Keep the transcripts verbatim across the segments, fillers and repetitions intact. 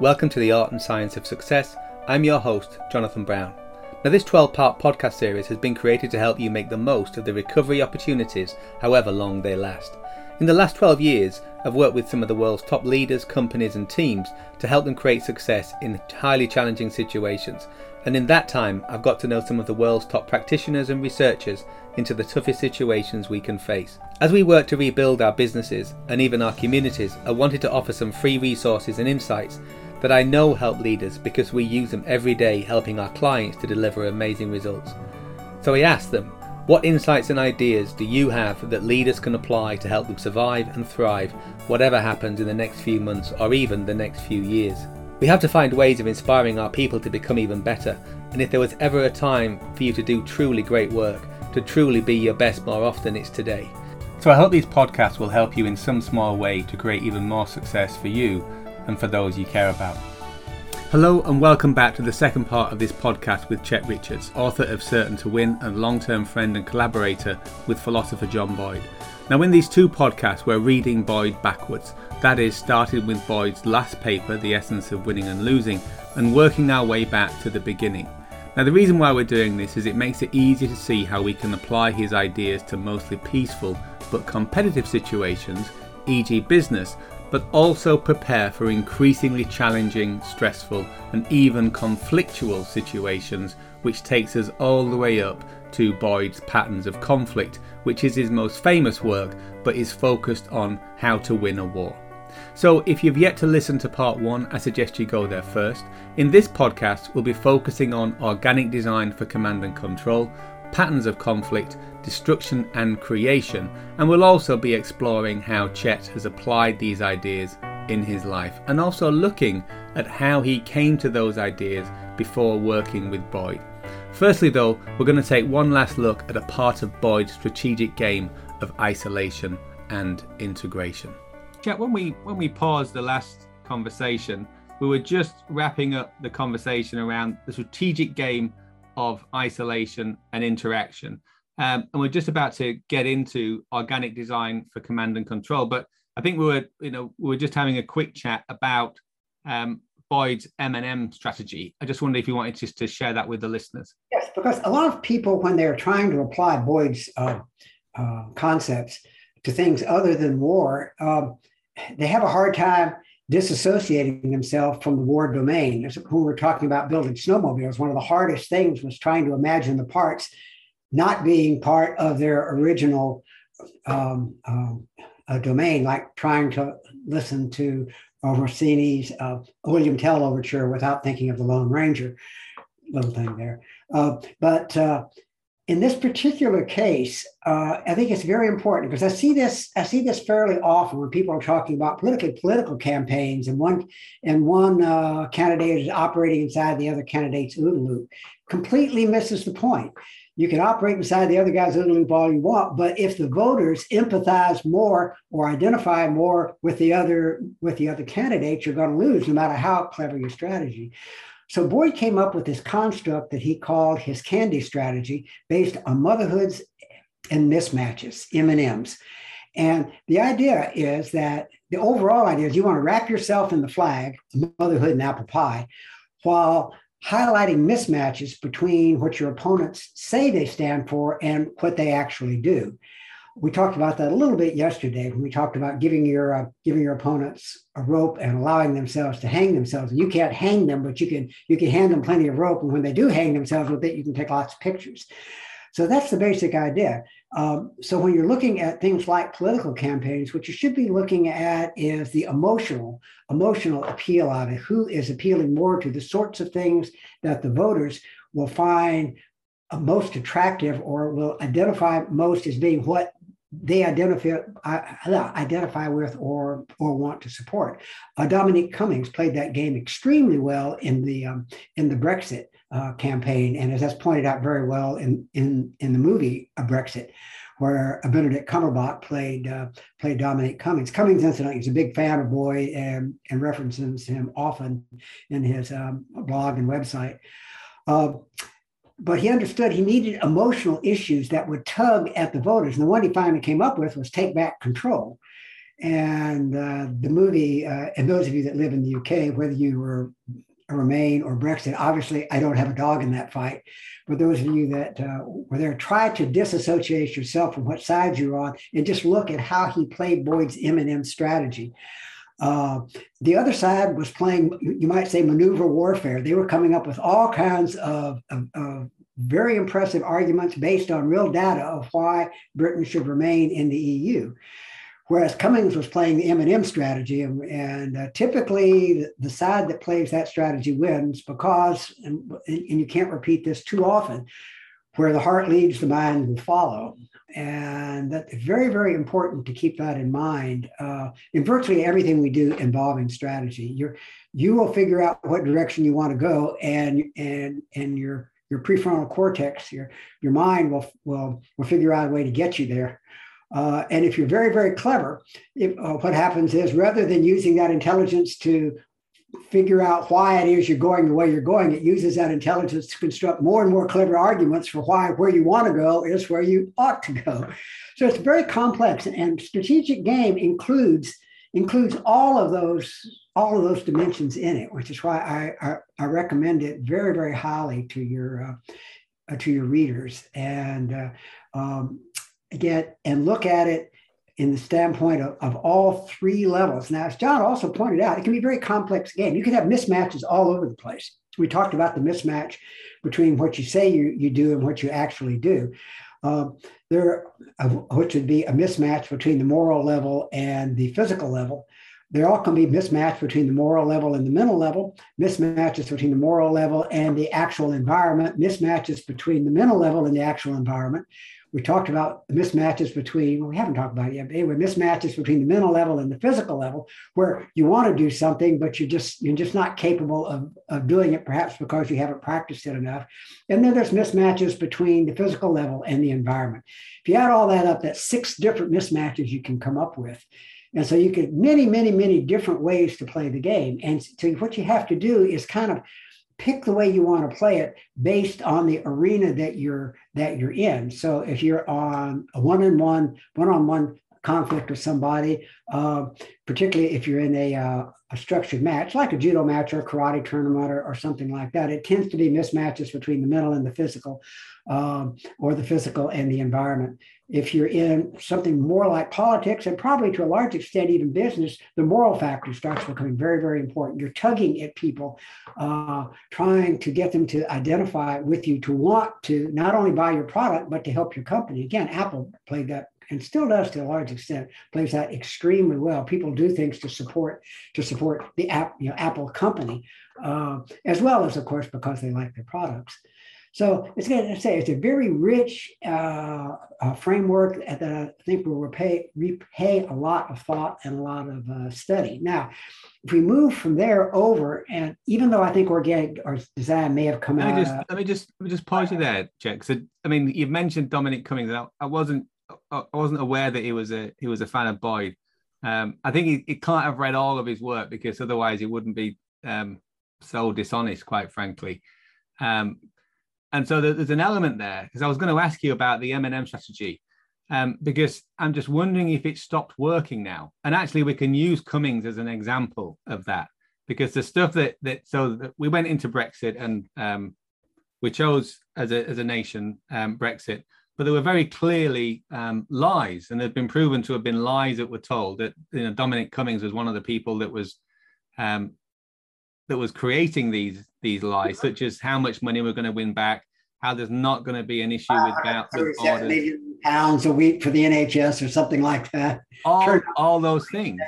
Welcome to the Art and Science of Success. I'm your host, Jonathan Brown. Now, this twelve-part podcast series has been created to help you make the most of the recovery opportunities, however long they last. In the last twelve years, I've worked with some of the world's top leaders, companies and teams to help them create success in highly challenging situations. And in that time, I've got to know some of the world's top practitioners and researchers into the toughest situations we can face. As we work to rebuild our businesses and even our communities, I wanted to offer some free resources and insights that I know help leaders because we use them every day helping our clients to deliver amazing results. So I asked them, what insights and ideas do you have that leaders can apply to help them survive and thrive, whatever happens in the next few months or even the next few years? We have to find ways of inspiring our people to become even better, and if there was ever a time for you to do truly great work, to truly be your best more often, it's today. So I hope these podcasts will help you in some small way to create even more success for you and for those you care about. Hello and welcome back to the second part of this podcast with Chet Richards, author of Certain to Win and long-term friend and collaborator with philosopher John Boyd. Now, in these two podcasts, we're reading Boyd backwards. That is, starting with Boyd's last paper, The Essence of Winning and Losing, and working our way back to the beginning. Now, the reason why we're doing this is it makes it easier to see how we can apply his ideas to mostly peaceful but competitive situations, for example business, but also prepare for increasingly challenging, stressful and even conflictual situations, which takes us all the way up to Boyd's Patterns of Conflict, which is his most famous work but is focused on how to win a war. So if you've yet to listen to part one, I suggest you go there first. In this podcast, we'll be focusing on Organic Design for Command and Control, Patterns of Conflict, Destruction and Creation, and we'll also be exploring how Chet has applied these ideas in his life and also looking at how he came to those ideas before working with Boyd. Firstly though, we're going to take one last look at a part of Boyd's strategic game of isolation and integration. Chet, when we when we paused the last conversation, we were just wrapping up the conversation around the strategic game of isolation and interaction. Um, and we're just about to get into Organic Design for Command and Control. But I think we were, you know, we were just having a quick chat about um, Boyd's M and M strategy. I just wondered if you wanted just to share that with the listeners. Yes, because a lot of people, when they're trying to apply Boyd's uh, uh, concepts to things other than war, um, they have a hard time disassociating themselves from the war domain. That's when we're talking about building snowmobiles, one of the hardest things was trying to imagine the parts not being part of their original um, um, uh, domain, like trying to listen to uh, Rossini's uh, William Tell Overture without thinking of the Lone Ranger, little thing there. Uh, but uh, in this particular case, uh, I think it's very important because I see this. I see this fairly often when people are talking about political political campaigns, and one and one uh, candidate is operating inside the other candidate's OODA loop. Completely misses the point. You can operate inside the other guy's OODA loop all you want, but if the voters empathize more or identify more with the other with the other candidate, you're going to lose, no matter how clever your strategy. So Boyd came up with this construct that he called his candy strategy based on motherhoods and mismatches, M and M's. And the idea is that the overall idea is you want to wrap yourself in the flag, motherhood and apple pie, while highlighting mismatches between what your opponents say they stand for and what they actually do. We talked about that a little bit yesterday when we talked about giving your uh, giving your opponents a rope and allowing themselves to hang themselves. You can't hang them, but you can you can hand them plenty of rope. And when they do hang themselves with it, you can take lots of pictures. So that's the basic idea. Um, so when you're looking at things like political campaigns, what you should be looking at is the emotional, emotional appeal of it. Who is appealing more to the sorts of things that the voters will find most attractive or will identify most as being what they identify identify with or or want to support. Uh, Dominic Cummings played that game extremely well in the um, in the Brexit uh, campaign, and as that's pointed out very well in in in the movie of Brexit, where Benedict Cumberbatch played uh, played Dominic Cummings. Cummings, incidentally, is a big fan of Boyd and and references him often in his um, blog and website. Uh, But he understood he needed emotional issues that would tug at the voters. And the one he finally came up with was take back control. And uh, the movie, uh, and those of you that live in the U K, whether you were a Remain or Brexit, obviously I don't have a dog in that fight, but those of you that uh, were there, try to disassociate yourself from what side you're on and just look at how he played Boyd's M and M strategy. Uh, the other side was playing, you might say, maneuver warfare. They were coming up with all kinds of, of, of very impressive arguments based on real data of why Britain should remain in the E U. Whereas Cummings was playing the M and M strategy, and, and uh, typically the, the side that plays that strategy wins because, and, and you can't repeat this too often, where the heart leads, the mind will follow. And that's very, very important to keep that in mind. Uh, in virtually everything we do involving strategy, you're, you will figure out what direction you want to go, and, and, and your, your prefrontal cortex, your, your mind will, will, will figure out a way to get you there. Uh, and if you're very, very clever, if, uh, what happens is rather than using that intelligence to figure out why it is you're going the way you're going, it uses that intelligence to construct more and more clever arguments for why where you want to go is where you ought to go. So it's very complex, and strategic game includes includes all of those all of those dimensions in it, which is why I I, I recommend it very, very highly to your uh, to your readers. And uh, um, again, and look at it in the standpoint of, of all three levels. Now, as John also pointed out, it can be a very complex game. You can have mismatches all over the place. We talked about the mismatch between what you say you, you do and what you actually do. Uh, there, uh, which would be a mismatch between the moral level and the physical level. There all can be mismatch between the moral level and the mental level, mismatches between the moral level and the actual environment, mismatches between the mental level and the actual environment. We talked about the mismatches between, well, we haven't talked about it yet, but anyway, mismatches between the mental level and the physical level, where you want to do something, but you're just, you're just not capable of, of doing it, perhaps because you haven't practiced it enough. And then there's mismatches between the physical level and the environment. If you add all that up, that's six different mismatches you can come up with. And so you could many, many, many different ways to play the game. And so what you have to do is kind of pick the way you want to play it based on the arena that you're that you're in. So if you're on a one-on-one, one-on-one conflict with somebody, uh, particularly if you're in a, uh, a structured match, like a judo match or a karate tournament or, or something like that, it tends to be mismatches between the mental and the physical, um, or the physical and the environment. If you're in something more like politics, and probably to a large extent even business, the moral factor starts becoming very, very important. You're tugging at people, uh, trying to get them to identify with you, to want to not only buy your product, but to help your company. Again, Apple played that, and still does to a large extent, plays that extremely well. People do things to support to support the app, you know, Apple company, uh, as well as, of course, because they like their products. So it's going to say it's a very rich uh, uh, framework that I think will repay, repay a lot of thought and a lot of uh, study. Now, if we move from there over, and even though I think organic or design may have come out, let me just uh, let me just let me just pause you there, Jack. So I mean, you've mentioned Dominic Cummings, and I, I wasn't I wasn't aware that he was a he was a fan of Boyd. Um, I think he, he can't have read all of his work, because otherwise he wouldn't be um, so dishonest, quite frankly. Um, And so there's an element there, because I was going to ask you about the M and M strategy, um, because I'm just wondering if it stopped working now. And actually, we can use Cummings as an example of that, because the stuff that that so that we went into Brexit, and um, we chose as a as a nation um, Brexit, but there were very clearly um, lies, and they've been proven to have been lies that were told. That, you know, Dominic Cummings was one of the people that was. Um, that was creating these these lies, such as how much money we're going to win back, how there's not going to be an issue with that. one hundred seven million pounds a week for the N H S or something like that. All, all those things,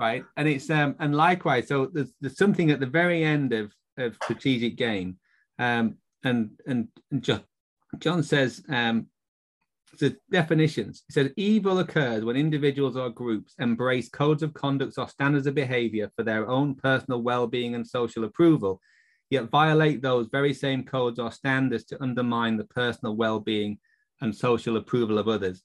right? And it's um and likewise, so there's, there's something at the very end of, of strategic game, um and and, and John, John says um the definitions. He said evil occurs when individuals or groups embrace codes of conduct or standards of behavior for their own personal well-being and social approval, yet violate those very same codes or standards to undermine the personal well-being and social approval of others.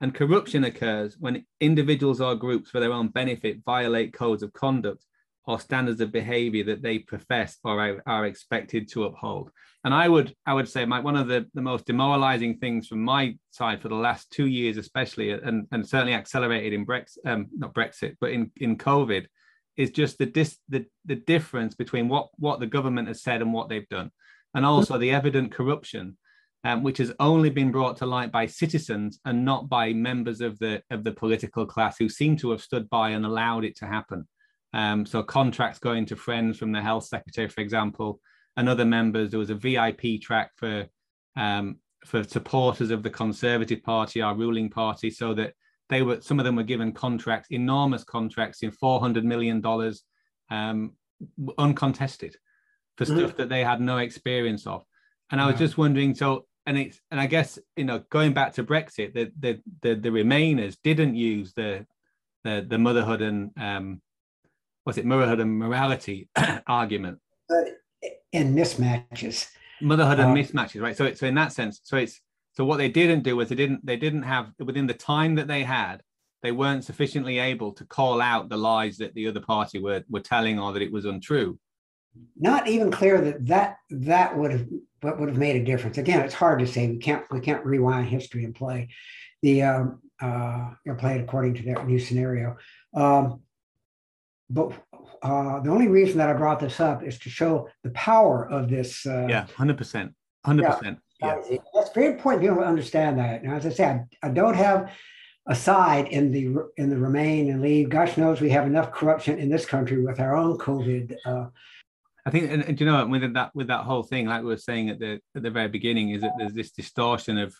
And corruption occurs when individuals or groups for their own benefit violate codes of conduct or standards of behavior that they profess or are, are expected to uphold. And I would, I would say, Mike, one of the, the most demoralizing things from my side for the last two years, especially, and, and certainly accelerated in Brexit, um, not Brexit, but in, in COVID, is just the, dis, the, the difference between what, what the government has said and what they've done. And also the evident corruption, um, which has only been brought to light by citizens and not by members of the, of the political class who seem to have stood by and allowed it to happen. Um, so contracts going to friends from the health secretary, for example, and other members. There was a V I P track for um, for supporters of the Conservative Party, our ruling party, so that they were, some of them were given contracts, enormous contracts in four hundred million dollars, um, uncontested for stuff mm-hmm. that they had no experience of. And I was yeah. just wondering, so, and it's, and I guess, you know, going back to Brexit, the the the, the Remainers didn't use the the, the motherhood and um, was it motherhood and morality argument? Uh, and mismatches. Motherhood um, and mismatches, right? So, so in that sense, so it's so what they didn't do was they didn't they didn't have, within the time that they had, they weren't sufficiently able to call out the lies that the other party were were telling or that it was untrue. Not even clear that that that would have what would have made a difference. Again, it's hard to say. We can't we can't rewind history and play the um, uh, or play it according to that new scenario. Um, But uh, the only reason that I brought this up is to show the power of this. Uh, yeah, one hundred percent. one hundred percent. Yeah. Yeah. That's very important to be able to understand that. Now, as I said, I don't have a side in the in the Remain and Leave. Gosh knows we have enough corruption in this country with our own COVID. Uh, I think, and, and you know, with that with that whole thing, like we were saying at the at the very beginning, is that there's this distortion of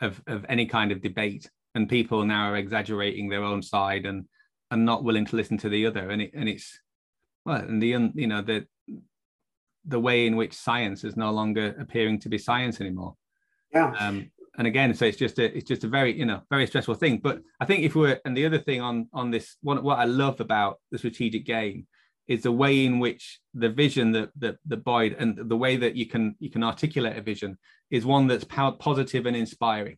of of any kind of debate, and people now are exaggerating their own side and. and not willing to listen to the other, and it, and it's well, and the you know the the way in which science is no longer appearing to be science anymore. Yeah. Um, and again, so it's just a it's just a very you know very stressful thing. But I think if we're and the other thing on on this one, what I love about the strategic game is the way in which the vision that that the Boyd and the way that you can you can articulate a vision is one that's positive and inspiring.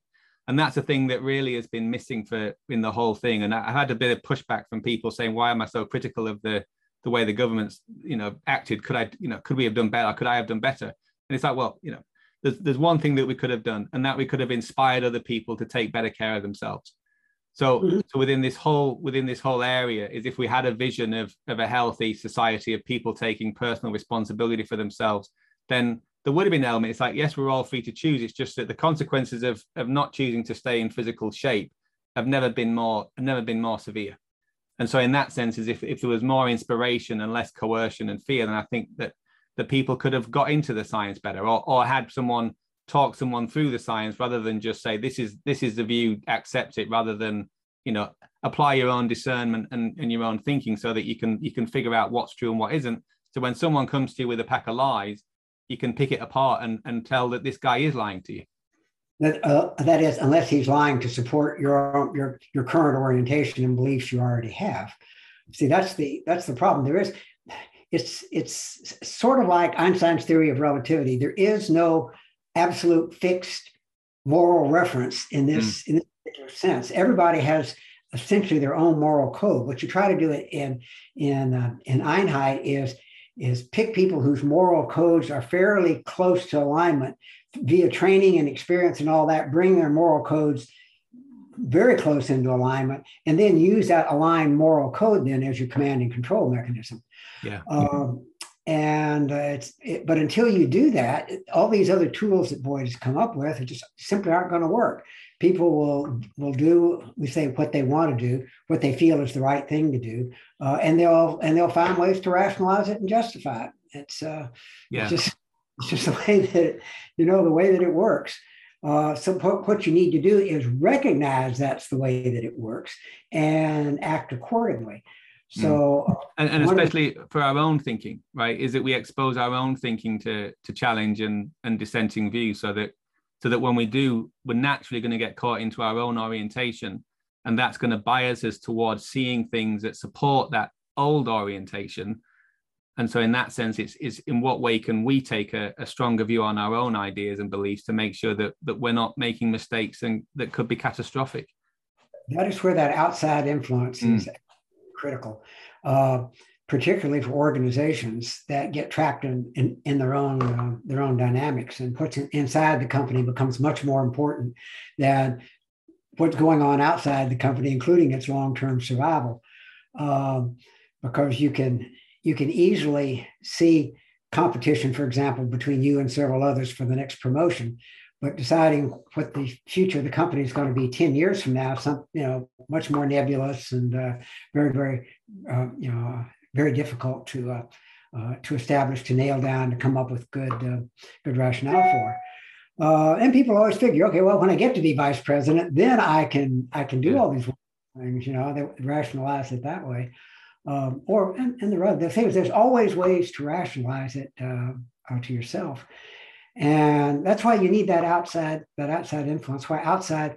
And that's the thing that really has been missing for in the whole thing. And I, I had a bit of pushback from people saying, why am I so critical of the, the way the government's, you know, acted? Could I, you know, could we have done better? Could I have done better? And it's like, well, you know, there's, there's one thing that we could have done, and that we could have inspired other people to take better care of themselves. So, mm-hmm. so within this whole, within this whole area is if we had a vision of, of a healthy society of people taking personal responsibility for themselves, then there would have been an element. It's like, yes, we're all free to choose. It's just that the consequences of, of not choosing to stay in physical shape have never been more, never been more severe. And so in that sense, as if, if there was more inspiration and less coercion and fear, then I think that the people could have got into the science better, or, or had someone talk someone through the science rather than just say, this is, this is the view, accept it, rather than, you know, apply your own discernment and, and your own thinking so that you can, you can figure out what's true and what isn't. So when someone comes to you with a pack of lies, you can pick it apart and, and tell that this guy is lying to you. That, uh, that is, unless he's lying to support your, your your current orientation and beliefs you already have. See, that's the that's the problem. There is, it's it's sort of like Einstein's theory of relativity. There is no absolute fixed moral reference in this mm. in this particular sense. Everybody has essentially their own moral code. What you try to do in in uh, in Einheit is. is pick people whose moral codes are fairly close to alignment via training and experience and all that, bring their moral codes very close into alignment, and then use that aligned moral code then as your command and control mechanism. Yeah. Um, and uh, it's, it, but until you do that, all these other tools that Boyd has come up with are just simply aren't going to work. People will will do, we say, what they want to do, what they feel is the right thing to do, uh, and they'll and they'll find ways to rationalize it and justify it. It's uh, yeah. it's just it's just the way that it, you know the way that it works. Uh, so what you need to do is recognize that's the way that it works and act accordingly. So mm. and, and especially for our own thinking, right? Is that we expose our own thinking to to challenge and and dissenting views, so that. So that when we do, we're naturally going to get caught into our own orientation, and that's going to bias us towards seeing things that support that old orientation. And so in that sense, it's, it's in what way can we take a, a stronger view on our own ideas and beliefs to make sure that, that we're not making mistakes and that could be catastrophic. That is where that outside influence mm. is critical. Uh, particularly for organizations that get trapped in in, in their own uh, their own dynamics, and what's inside the company becomes much more important than what's going on outside the company, including its long-term survival, um, because you can you can easily see competition, for example, between you and several others for the next promotion. But deciding what the future of the company is going to be ten years from now, some, you know, much more nebulous and uh, very, very, uh, you know, very difficult to uh, uh, to establish, to nail down, to come up with good uh, good rationale for. Uh, and people always figure, okay, well, when I get to be vice president, then I can I can do all these things, you know. They rationalize it that way. Um, or and, and the other thing is, there's always ways to rationalize it uh, to yourself. And that's why you need that outside, that outside influence, why outside,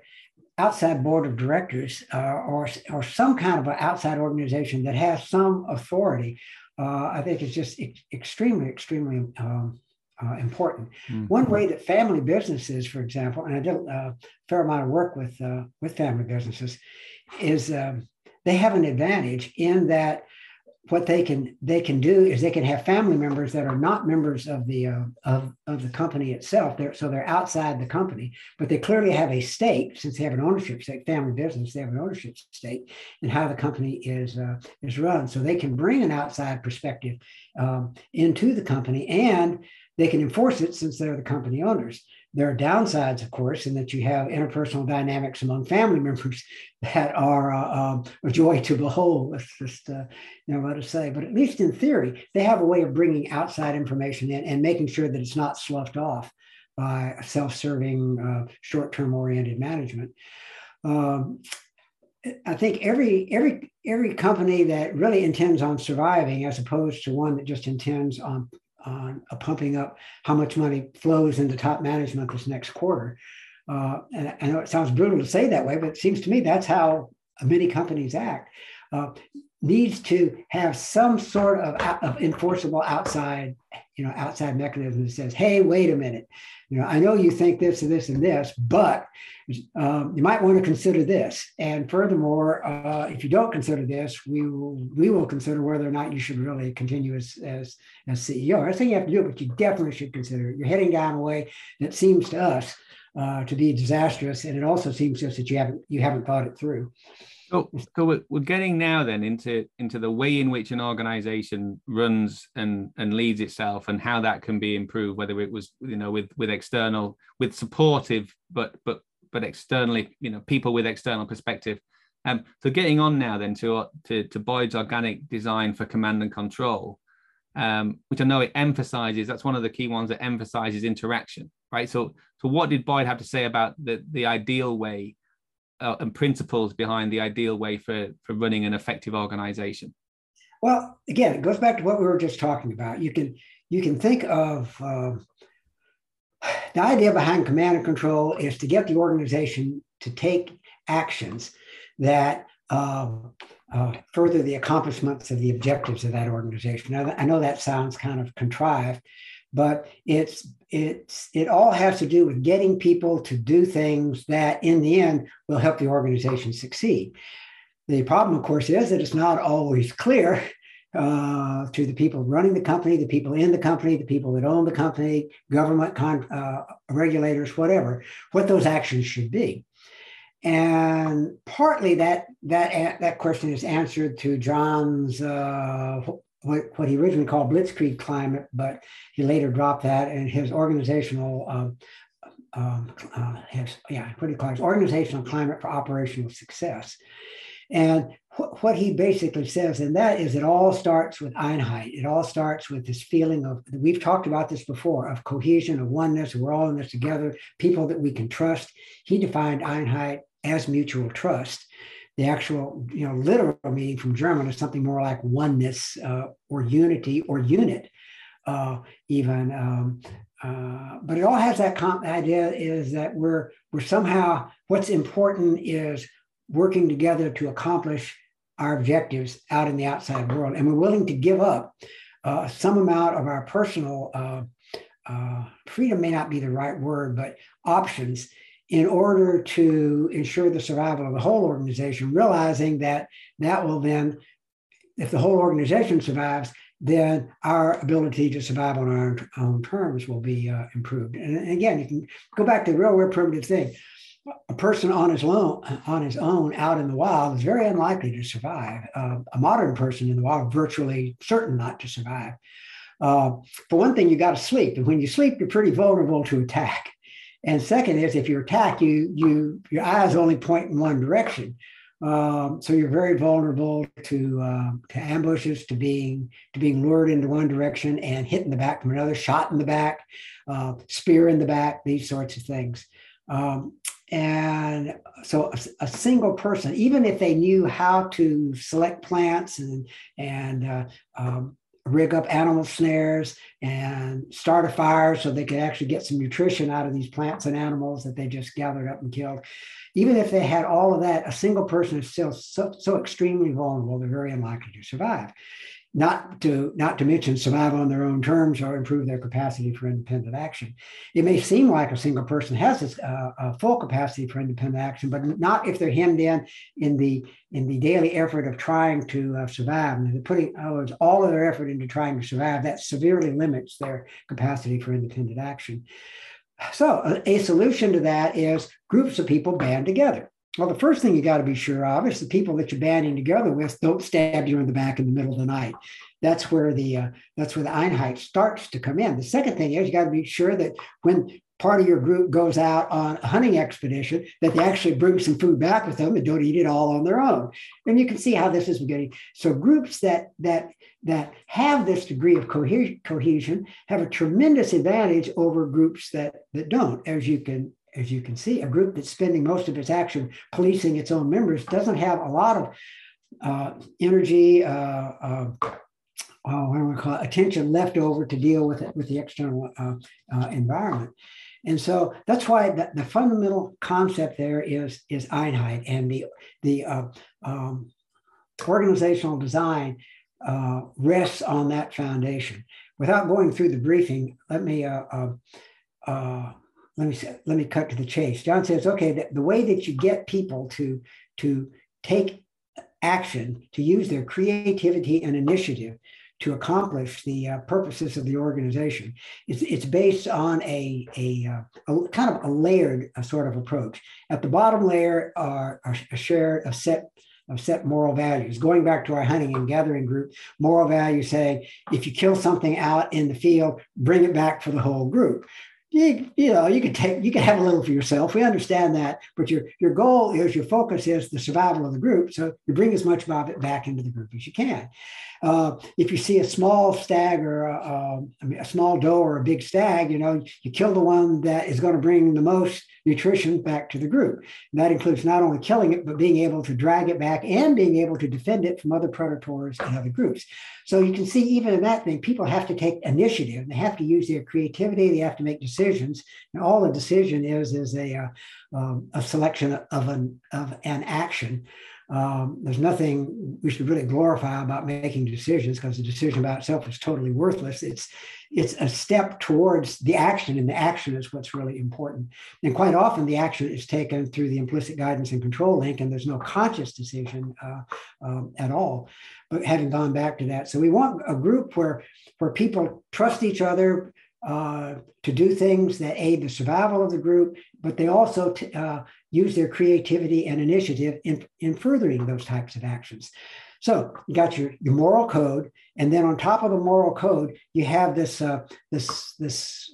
outside board of directors uh, or, or some kind of an outside organization that has some authority, uh, I think is just ex extremely, extremely um, uh, important. Mm-hmm. One way that family businesses, for example, and I did a fair amount of work with, uh, with family businesses, is um, they have an advantage in that what they can they can do is they can have family members that are not members of the uh, of, of the company itself. They're, so they're outside the company, but they clearly have a stake, since they have an ownership stake, family business, they have an ownership stake in how the company is uh, is run. So they can bring an outside perspective um, into the company, and they can enforce it since they're the company owners. There are downsides, of course, in that you have interpersonal dynamics among family members that are uh, um, a joy to behold. Let's just, uh, you know, let us say. But at least in theory, they have a way of bringing outside information in and making sure that it's not sloughed off by self-serving, uh, short-term oriented management. Um, I think every every every company that really intends on surviving, as opposed to one that just intends on on uh, pumping up how much money flows into top management this next quarter. Uh, and I know it sounds brutal to say that way, but it seems to me that's how many companies act, uh, needs to have some sort of, of enforceable outside, you know, outside mechanism that says, hey, wait a minute, you know, I know you think this and this and this, but um, you might want to consider this. And furthermore, uh, if you don't consider this, we will, we will consider whether or not you should really continue as, as, as C E O. I'm not saying you have to do it, but you definitely should consider it. You're heading down a way that seems to us uh, to be disastrous. And it also seems to us that you haven't, you haven't thought it through. So, so we're getting now then into, into the way in which an organization runs and, and leads itself, and how that can be improved, whether it was, you know, with, with external, with supportive, but, but, but externally, you know, people with external perspective. Um, so getting on now then to, to, to Boyd's Organic Design for Command and Control, um, which I know it emphasizes, that's one of the key ones that emphasizes interaction, right? So, so what did Boyd have to say about the, the ideal way Uh, and principles behind the ideal way for, for running an effective organization? Well, again, it goes back to what we were just talking about. You can, you can think of uh, the idea behind command and control is to get the organization to take actions that uh, uh, further the accomplishments of the objectives of that organization. Now, I know that sounds kind of contrived, but it's it's it all has to do with getting people to do things that in the end will help the organization succeed. The problem, of course, is that it's not always clear uh, to the people running the company, the people in the company, the people that own the company, government con uh, regulators, whatever, what those actions should be. And partly that that that question is answered to John's uh, What, what he originally called blitzkrieg climate, but he later dropped that, and his organizational, um, um, uh, his, yeah, what do you call it? Organizational climate for operational success. And wh what he basically says, and that is, it all starts with Einheit. It all starts with this feeling of, we've talked about this before, of cohesion, of oneness. We're all in this together, people that we can trust. He defined Einheit as mutual trust. The actual, you know, literal meaning from German is something more like oneness uh, or unity or unit, uh, even. Um, uh, but it all has that comp idea is that we're we're somehow, what's important is working together to accomplish our objectives out in the outside world, and we're willing to give up uh, some amount of our personal uh, uh, freedom, may not be the right word, but options, in order to ensure the survival of the whole organization, realizing that that will then if the whole organization survives, then our ability to survive on our own terms will be uh, improved. And again, you can go back to the real, real primitive thing. A person on his own, on his own out in the wild is very unlikely to survive. Uh, a modern person in the wild, virtually certain not to survive. Uh, for one thing, you got to sleep. And when you sleep, you're pretty vulnerable to attack. And second is, if you're attacked, you, you, your eyes only point in one direction. Um, so you're very vulnerable to uh, to ambushes, to being to being lured into one direction and hit in the back from another, shot in the back, uh, spear in the back, these sorts of things. Um, and so a, a single person, even if they knew how to select plants and and uh, um, rig up animal snares and start a fire so they could actually get some nutrition out of these plants and animals that they just gathered up and killed. Even if they had all of that, a single person is still so, so extremely vulnerable, they're very unlikely to survive. Not to, not to mention survive on their own terms or improve their capacity for independent action. It may seem like a single person has this, uh, a full capacity for independent action, but not if they're hemmed in in the, in the daily effort of trying to uh, survive. And they're putting oh, it's all of their effort into trying to survive. That severely limits their capacity for independent action. So a, a solution to that is groups of people band together. Well, the first thing you got to be sure of is the people that you're banding together with don't stab you in the back in the middle of the night. That's where the uh, that's where the Einheit starts to come in. The second thing is you got to be sure that when part of your group goes out on a hunting expedition, that they actually bring some food back with them and don't eat it all on their own. And you can see how this is beginning. So groups that that that have this degree of cohe cohesion have a tremendous advantage over groups that that don't, as you can. As you can see, a group that's spending most of its action policing its own members doesn't have a lot of uh, energy, uh, uh, oh, what do we call it? attention left over to deal with it, with the external uh, uh, environment. And so that's why the, the fundamental concept there is, is Einheit, and the, the uh, um, organizational design uh, rests on that foundation. Without going through the briefing, let me... Uh, uh, uh, Let me, let me cut to the chase. John says, okay, the, the way that you get people to, to take action, to use their creativity and initiative to accomplish the uh, purposes of the organization, it's, it's based on a, a, a kind of a layered uh, sort of approach. At the bottom layer are, are a shared, a set of set moral values. Going back to our hunting and gathering group, moral values say, if you kill something out in the field, bring it back for the whole group. You, you know, you can take, you can have a little for yourself. We understand that, but your your goal is, your focus is the survival of the group. So you bring as much of it back into the group as you can. Uh, if you see a small stag or a, a, a small doe or a big stag, you know, you kill the one that is going to bring the most nutrition back to the group. And that includes not only killing it, but being able to drag it back and being able to defend it from other predators and other groups. So you can see even in that thing, people have to take initiative. They have to use their creativity. They have to make decisions. And all a decision is is a, uh, um, a selection of an, of an action. Um, there's nothing we should really glorify about making decisions, because the decision by itself is totally worthless. It's, it's a step towards the action, and the action is what's really important. And quite often the action is taken through the implicit guidance and control link, and there's no conscious decision uh, um, at all. But having gone back to that, so we want a group where, where people trust each other uh, to do things that aid the survival of the group, but they also t uh, use their creativity and initiative in, in furthering those types of actions. So you got your, your moral code, and then on top of the moral code, you have this, uh, this, this,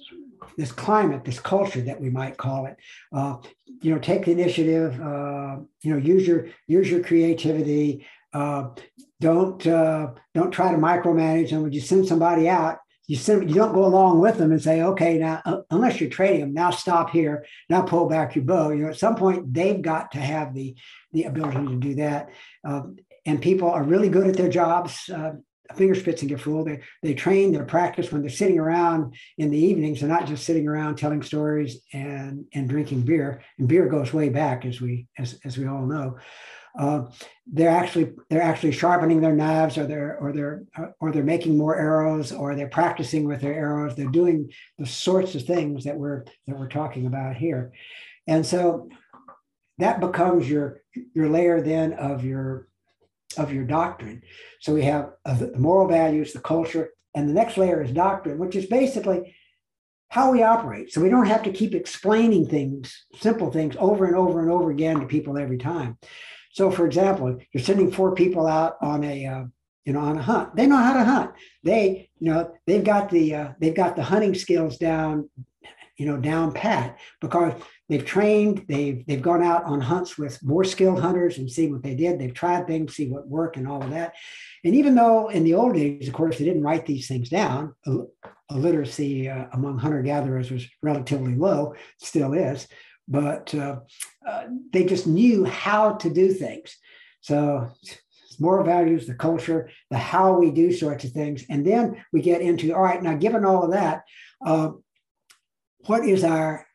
this climate, this culture that we might call it. Uh, you know, take the initiative, uh, you know, use your, use your creativity. Uh, don't, uh, don't try to micromanage. And when you send somebody out, You, send, you don't go along with them and say, okay, now, uh, unless you're training them, now stop here, now pull back your bow. You know, at some point, they've got to have the, the ability to do that. Um, and people are really good at their jobs, uh, fingerspitzengefühl. They, they train, they practice when they're sitting around in the evenings. They're not just sitting around telling stories and, and drinking beer. And beer goes way back, as we, as, as we all know. Uh, they're actually they're actually sharpening their knives, or they're or they're or they're making more arrows, or they're practicing with their arrows. They're doing the sorts of things that we're that we're talking about here, and so that becomes your your layer then of your of your doctrine. So we have the moral values, the culture, and the next layer is doctrine, which is basically how we operate. So we don't have to keep explaining things, simple things, over and over and over again to people every time. So for example, if you're sending four people out on a, uh, you know, on a hunt, they know how to hunt. They, you know, they've got the, uh, they've got the hunting skills down, you know, down pat, because they've trained, they've, they've gone out on hunts with more skilled hunters and seen what they did. They've tried things, see what worked and all of that. And even though in the old days, of course, they didn't write these things down, illiteracy uh, among hunter-gatherers was relatively low, still is, but uh, uh, they just knew how to do things. So moral values, the culture, the how we do sorts of things. And then we get into, all right, now given all of that, uh, what is our,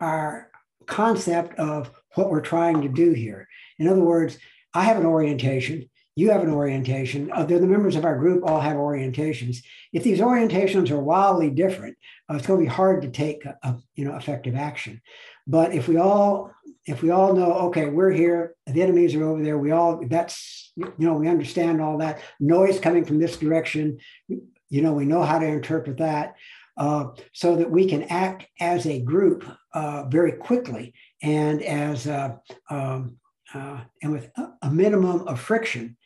our concept of what we're trying to do here? In other words, I have an orientation, you have an orientation, other the members of our group all have orientations. If these orientations are wildly different, uh, it's going to be hard to take a, a, you know, effective action. But if we all if we all know, okay, we're here, the enemies are over there, we all, that's, you know, we understand all that noise coming from this direction, you know, we know how to interpret that. Uh, so that we can act as a group uh, very quickly and as uh, um, uh, and with a minimum of friction,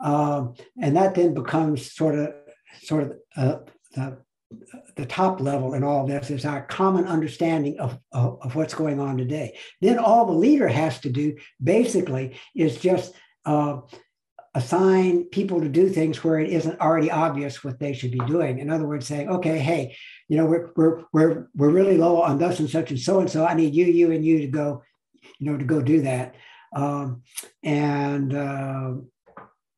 um, and that then becomes sort of sort of uh, the the top level in all this is our common understanding of, of of what's going on today. Then all the leader has to do basically is just Uh, assign people to do things where it isn't already obvious what they should be doing. In other words, saying, okay, hey, you know, we're, we're, we're, we're really low on thus and such and so and so. I need you, you, and you to go, you know, to go do that. Um, and, uh,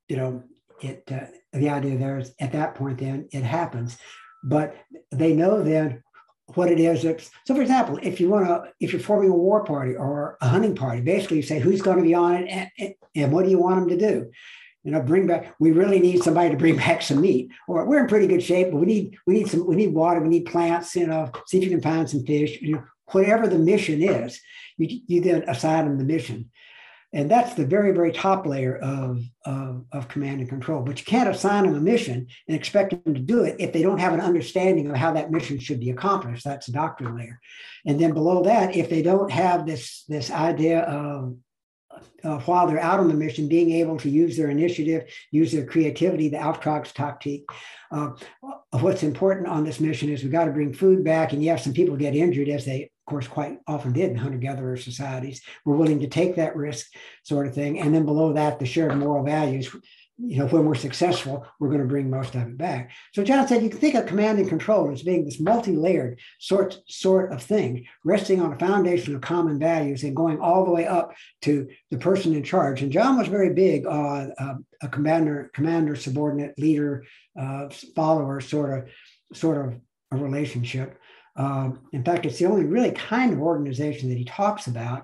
you know, it, uh, the idea there is at that point, then it happens, but they know then what it is. That, so for example, if you want to, if you're forming a war party or a hunting party, basically you say, who's going to be on it and, and what do you want them to do? You know, bring back, we really need somebody to bring back some meat, or we're in pretty good shape, but we need, we need some, we need water, we need plants, you know, see if you can find some fish, you know, whatever the mission is, you, you then assign them the mission. And that's the very, very top layer of, of, of command and control. But you can't assign them a mission and expect them to do it if they don't have an understanding of how that mission should be accomplished. That's the doctrine layer. And then below that, if they don't have this, this idea of, Uh, while they're out on the mission, being able to use their initiative, use their creativity, the Auftragstaktik. Uh, what's important on this mission is we've got to bring food back. And yes, some people get injured, as they, of course, quite often did in hunter-gatherer societies. We're willing to take that risk sort of thing. And then below that, the shared moral values. You know, when we're successful, we're going to bring most of it back. So John said you can think of command and control as being this multi-layered sort, sort of thing, resting on a foundation of common values and going all the way up to the person in charge. And John was very big on uh, a commander, commander, subordinate, leader, uh, follower sort of, sort of a relationship. Um, in fact, it's the only really kind of organization that he talks about.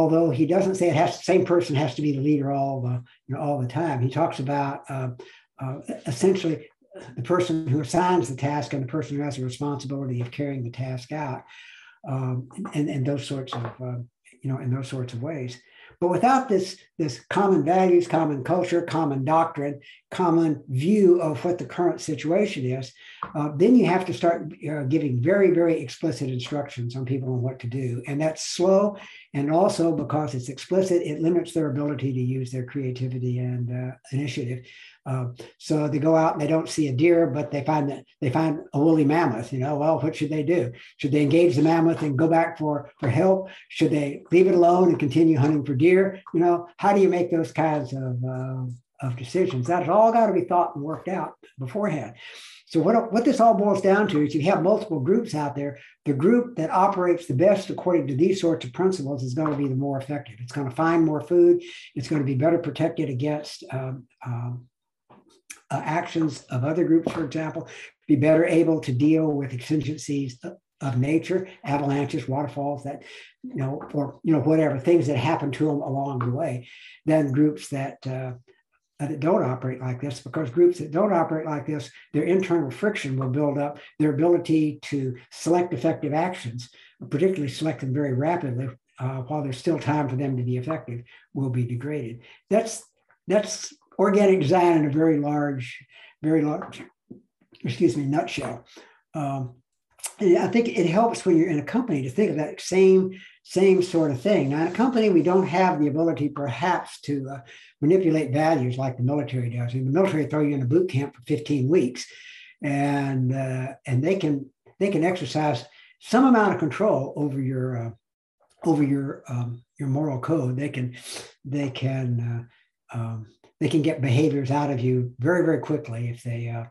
Although he doesn't say it has the same person has to be the leader all the you know, all the time. He talks about uh, uh, essentially the person who assigns the task and the person who has the responsibility of carrying the task out, um, and and those sorts of uh, you know in those sorts of ways. But without this this common values, common culture, common doctrine, common view of what the current situation is, uh, then you have to start uh, giving very, very explicit instructions on people on what to do. And that's slow. And also because it's explicit, it limits their ability to use their creativity and uh, initiative. Uh, so they go out and they don't see a deer, but they find that they find a woolly mammoth. You know, well, what should they do? Should they engage the mammoth and go back for, for help? Should they leave it alone and continue hunting for deer? You know, how do you make those kinds of, uh, of decisions? That's all got to be thought and worked out beforehand. So what, what this all boils down to is you have multiple groups out there. The group that operates the best according to these sorts of principles is going to be the more effective. It's going to find more food. It's going to be better protected against um, um, Uh, actions of other groups, for example, be better able to deal with exigencies of, of nature, avalanches, waterfalls, that, you know, or, you know, whatever, things that happen to them along the way, than groups that, uh, that don't operate like this, because groups that don't operate like this, their internal friction will build up, their ability to select effective actions, particularly select them very rapidly, uh, while there's still time for them to be effective, will be degraded. That's, that's organic design in a very large, very large, excuse me, nutshell. Um, and I think it helps when you're in a company to think of that same, same sort of thing. Now, in a company, we don't have the ability perhaps to uh, manipulate values like the military does. In the military, throw you in a boot camp for fifteen weeks, and uh, and they can they can exercise some amount of control over your uh, over your um, your moral code. They can they can uh, um, they can get behaviors out of you very very quickly if they uh,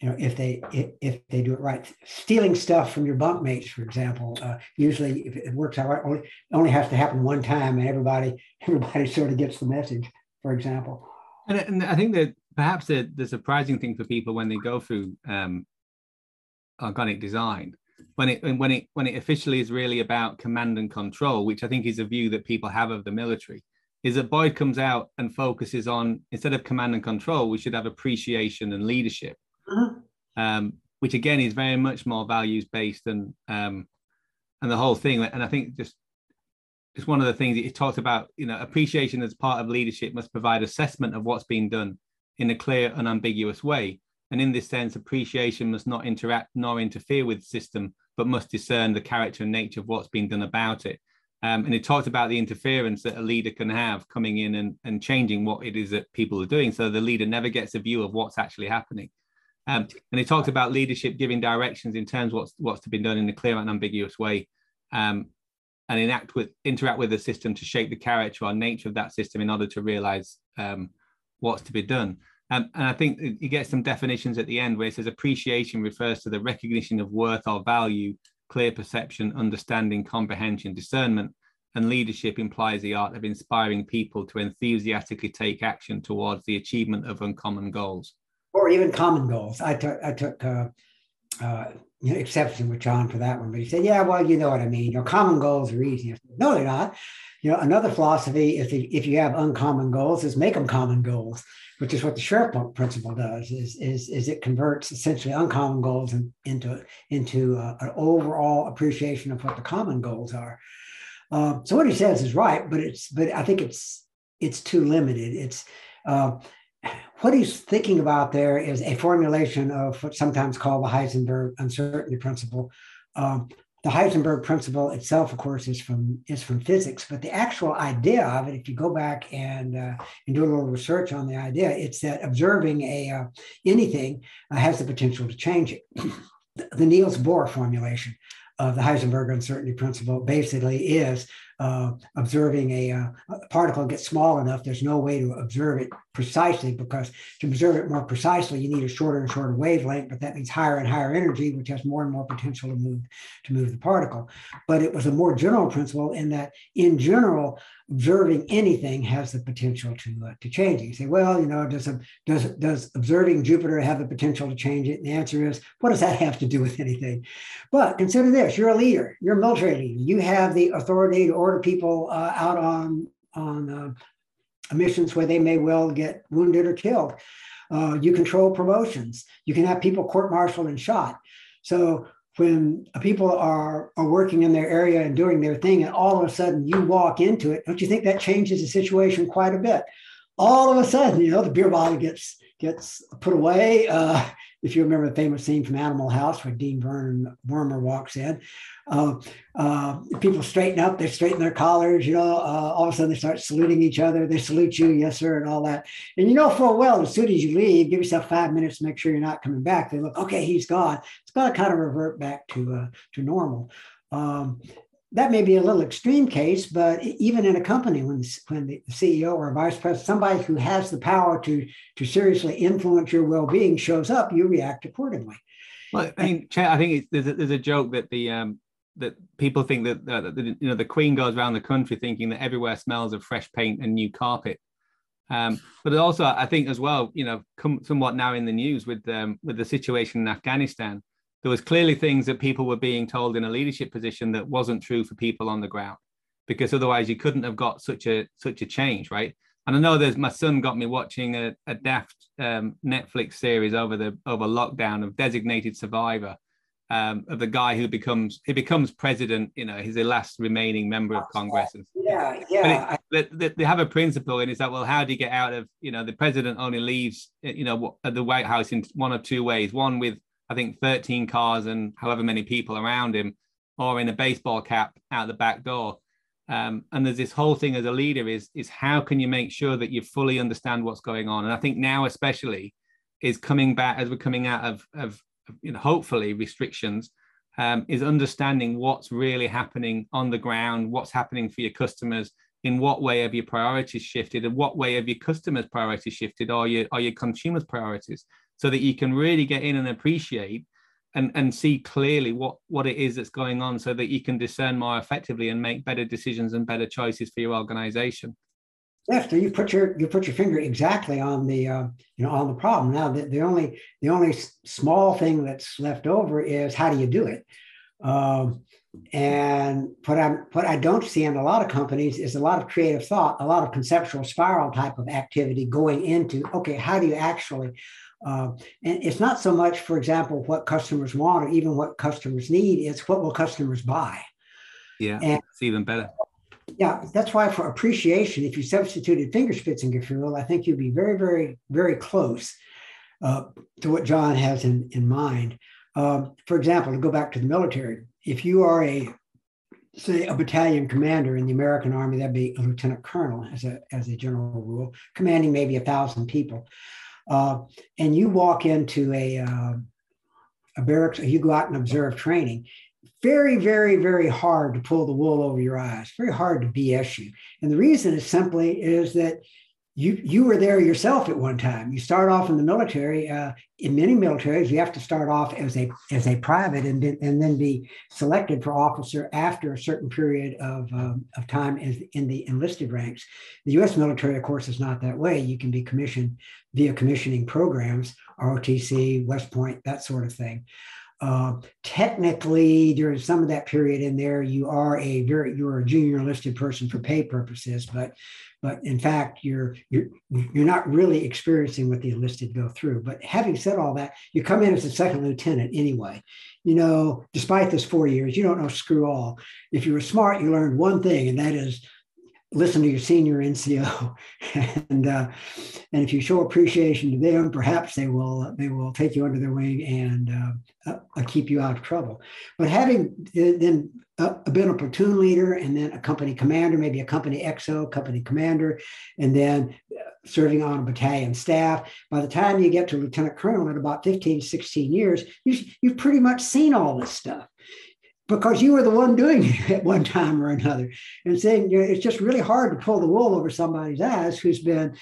you know if they if, if they do it right. Stealing stuff from your bunkmates, for example, uh, usually if it works out right, only, only has to happen one time, and everybody everybody sort of gets the message. For example, and, and I think that perhaps the, the surprising thing for people when they go through um, organic design. When it when it when it officially is really about command and control, which I think is a view that people have of the military, is that Boyd comes out and focuses on, instead of command and control, we should have appreciation and leadership, mm-hmm. um, which again is very much more values based and um, and the whole thing. And I think just it's one of the things that it talks about. You know, appreciation as part of leadership must provide assessment of what's being done in a clear and ambiguous way. And in this sense, appreciation must not interact nor interfere with the system, but must discern the character and nature of what's been done about it. Um, and it talked about the interference that a leader can have coming in and, and changing what it is that people are doing. So the leader never gets a view of what's actually happening. Um, and it talked about leadership giving directions in terms of what's, what's to be done in a clear and ambiguous way, um, and enact with, interact with the system to shape the character or nature of that system in order to realize um, what's to be done. Um, and I think you get some definitions at the end where it says appreciation refers to the recognition of worth or value, clear perception, understanding, comprehension, discernment, and leadership implies the art of inspiring people to enthusiastically take action towards the achievement of uncommon goals. Or even common goals. I took, I took uh, uh, you know, exception with John for that one, but he said, yeah, well, you know what I mean. Your common goals are easy. I said, no, they're not. You know, another philosophy, if, the, if you have uncommon goals, is make them common goals, which is what the Schwerpunkt principle does, is, is, is it converts essentially uncommon goals in, into, into uh, an overall appreciation of what the common goals are. Uh, so what he says is right, but it's but I think it's it's too limited. It's uh, what he's thinking about there is a formulation of what's sometimes called the Heisenberg uncertainty principle. Um, The Heisenberg principle itself, of course, is from is from physics, but the actual idea of it, if you go back and uh, and do a little research on the idea, it's that observing a uh, anything uh, has the potential to change it. the, the Niels Bohr formulation of the Heisenberg uncertainty principle basically is uh, observing a, uh, a particle gets small enough, there's no way to observe it precisely, because to observe it more precisely, you need a shorter and shorter wavelength, but that means higher and higher energy, which has more and more potential to move to move the particle. But it was a more general principle in that, in general, observing anything has the potential to uh, to change it. You say, well, you know, does, does, does observing Jupiter have the potential to change it? And the answer is, what does that have to do with anything? But consider this, you're a leader, you're a military leader. You have the authority to order people uh, out on, on uh, missions where they may well get wounded or killed. Uh, you control promotions. You can have people court-martialed and shot. So when people are, are working in their area and doing their thing, and all of a sudden you walk into it, don't you think that changes the situation quite a bit? All of a sudden, you know, the beer bottle gets gets put away. Uh, if you remember the famous scene from Animal House where Dean Vern Wormer walks in, uh, uh, people straighten up, they straighten their collars, you know, uh, all of a sudden they start saluting each other. They salute you, yes, sir, and all that. And you know full well, as soon as you leave, give yourself five minutes to make sure you're not coming back. They look, okay, he's gone. It's got to kind of revert back to, uh, to normal. Um, That may be a little extreme case, but even in a company, when, when the C E O or a vice president, somebody who has the power to, to seriously influence your well-being shows up, you react accordingly. Well, I mean, Chet, I think it's, there's, a, there's a joke that the um, that people think that, uh, that you know the Queen goes around the country thinking that everywhere smells of fresh paint and new carpet. Um, but also, I think as well, you know, come somewhat now in the news with um, with the situation in Afghanistan. There was clearly things that people were being told in a leadership position that wasn't true for people on the ground, because otherwise you couldn't have got such a such a change, right? And I know there's my son got me watching a, a daft um, Netflix series over the over lockdown of Designated Survivor, um, of the guy who becomes he becomes president. You know, he's the last remaining member of Congress. Yeah, yeah. But it, they, they have a principle, and it's like, well, how do you get out of? You know, the president only leaves, you know, the White House in one of two ways: one with I think thirteen cars and however many people around him, or in a baseball cap out the back door. Um, and there's this whole thing as a leader is, is how can you make sure that you fully understand what's going on? And I think now especially is coming back as we're coming out of, of you know, hopefully restrictions, um, is understanding what's really happening on the ground, what's happening for your customers, in what way have your priorities shifted, and what way have your customers' priorities shifted, or your, or your consumers' priorities, so that you can really get in and appreciate And, and see clearly what, what it is that's going on, so that you can discern more effectively and make better decisions and better choices for your organization. Yes, so you put your you put your finger exactly on the uh, you know on the problem. Now the, the only the only small thing that's left over is how do you do it? Um, and what I what I don't see in a lot of companies is a lot of creative thought, a lot of conceptual spiral type of activity going into okay, how do you actually? Uh, and it's not so much, for example, what customers want or even what customers need. It's what will customers buy. Yeah, and it's even better. Yeah, that's why for appreciation, if you substituted fingerspitzengefühl, I think you'd be very, very, very close uh, to what John has in, in mind. Um, for example, to go back to the military, if you are a, say, a battalion commander in the American Army, that'd be a lieutenant colonel as a, as a general rule, commanding maybe a thousand people. Uh, and you walk into a, uh, a barracks, or you go out and observe training, very, very, very hard to pull the wool over your eyes, very hard to B S you. And the reason is simply is that you, you were there yourself at one time. You start off in the military. Uh, in many militaries, you have to start off as a, as a private and, and then be selected for officer after a certain period of, um, of time in, in the enlisted ranks. The U S military, of course, is not that way. You can be commissioned via commissioning programs, R O T C, West Point, that sort of thing. Uh, technically, during some of that period in there, you are a very you're a junior enlisted person for pay purposes, but but in fact, you're you're you're not really experiencing what the enlisted go through. But having said all that, you come in as a second lieutenant anyway. You know, despite this four years, you don't know screw all. If you were smart, you learned one thing, and that is listen to your senior N C O, and uh, and if you show appreciation to them, perhaps they will they will take you under their wing and uh, uh, keep you out of trouble. But having then uh, been a platoon leader and then a company commander, maybe a company X O, company commander, and then serving on a battalion staff, by the time you get to lieutenant colonel in about fifteen, sixteen years, you, you've pretty much seen all this stuff, because you were the one doing it at one time or another. And saying, you know, it's just really hard to pull the wool over somebody's eyes who's been,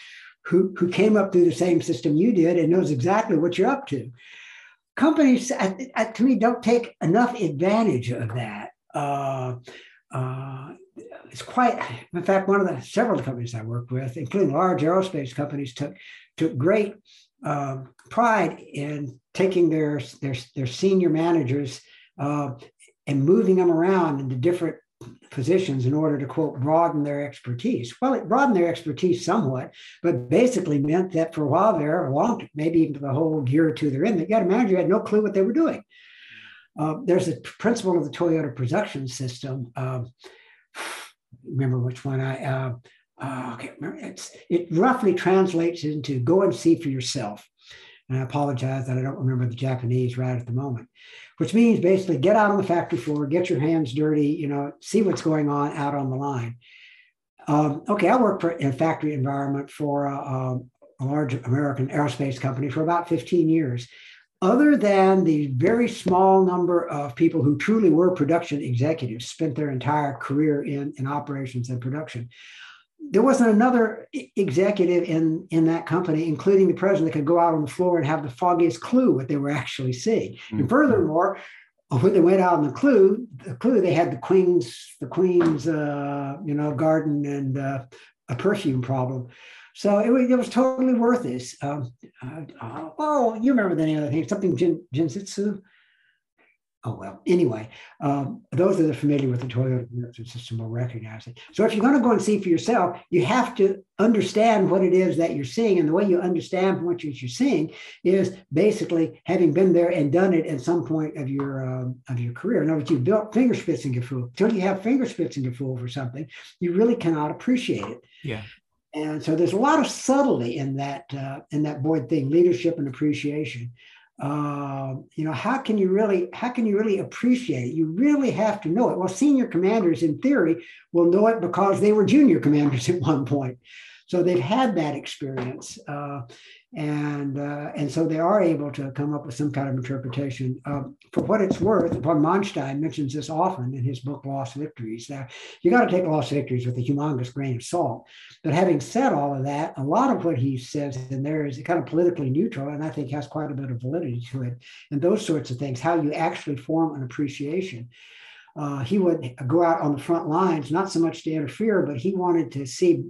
who, who came up through the same system you did and knows exactly what you're up to. Companies, I, I, to me, don't take enough advantage of that. Uh, uh, it's quite, in fact, one of the several companies I worked with, including large aerospace companies, took, took great uh, pride in taking their, their, their senior managers uh, and moving them around into different positions in order to, quote, broaden their expertise. Well, it broadened their expertise somewhat, but basically meant that for a while there, a long, maybe even for the whole year or two they're in, they got a manager had no clue what they were doing. Uh, there's a principle of the Toyota production system. Uh, remember which one I, uh, uh, okay, remember it's, it roughly translates into go and see for yourself. And I apologize that I don't remember the Japanese right at the moment, which means basically get out on the factory floor, get your hands dirty, you know, see what's going on out on the line. Um, okay, I worked for, in a factory environment for a, a large American aerospace company for about fifteen years. Other than the very small number of people who truly were production executives, spent their entire career in, in operations and production, there wasn't another executive in, in that company, including the president, that could go out on the floor and have the foggiest clue what they were actually seeing. Mm-hmm. And furthermore, when they went out on the clue, the clue they had the Queen's, the Queen's, uh, you know, garden and uh, a perfume problem. So it was, it was totally worthless. Um, uh, oh, you remember the name of the thing? Something Jin, Jinjutsu. Oh, well, anyway, um, those that are familiar with the Toyota production system will recognize it. So if you're going to go and see for yourself, you have to understand what it is that you're seeing. And the way you understand what you're seeing is basically having been there and done it at some point of your um, of your career. In other words, you've built fingerspitzengefühl. Until you have fingerspitzengefühl for something, you really cannot appreciate it. Yeah. And so there's a lot of subtlety in that, uh, in that Boyd thing, leadership and appreciation. Uh, you know, how can you really, how can you really appreciate it? You really have to know it. Well, senior commanders in theory will know it because they were junior commanders at one point. So they've had that experience. Uh, and, uh, and so they are able to come up with some kind of interpretation. Uh, for what it's worth, von Manstein mentions this often in his book, Lost Victories. Now, you got to take Lost Victories with a humongous grain of salt. But having said all of that, a lot of what he says in there is kind of politically neutral, and I think has quite a bit of validity to it. And those sorts of things, how you actually form an appreciation. Uh, he would go out on the front lines, not so much to interfere, but he wanted to see,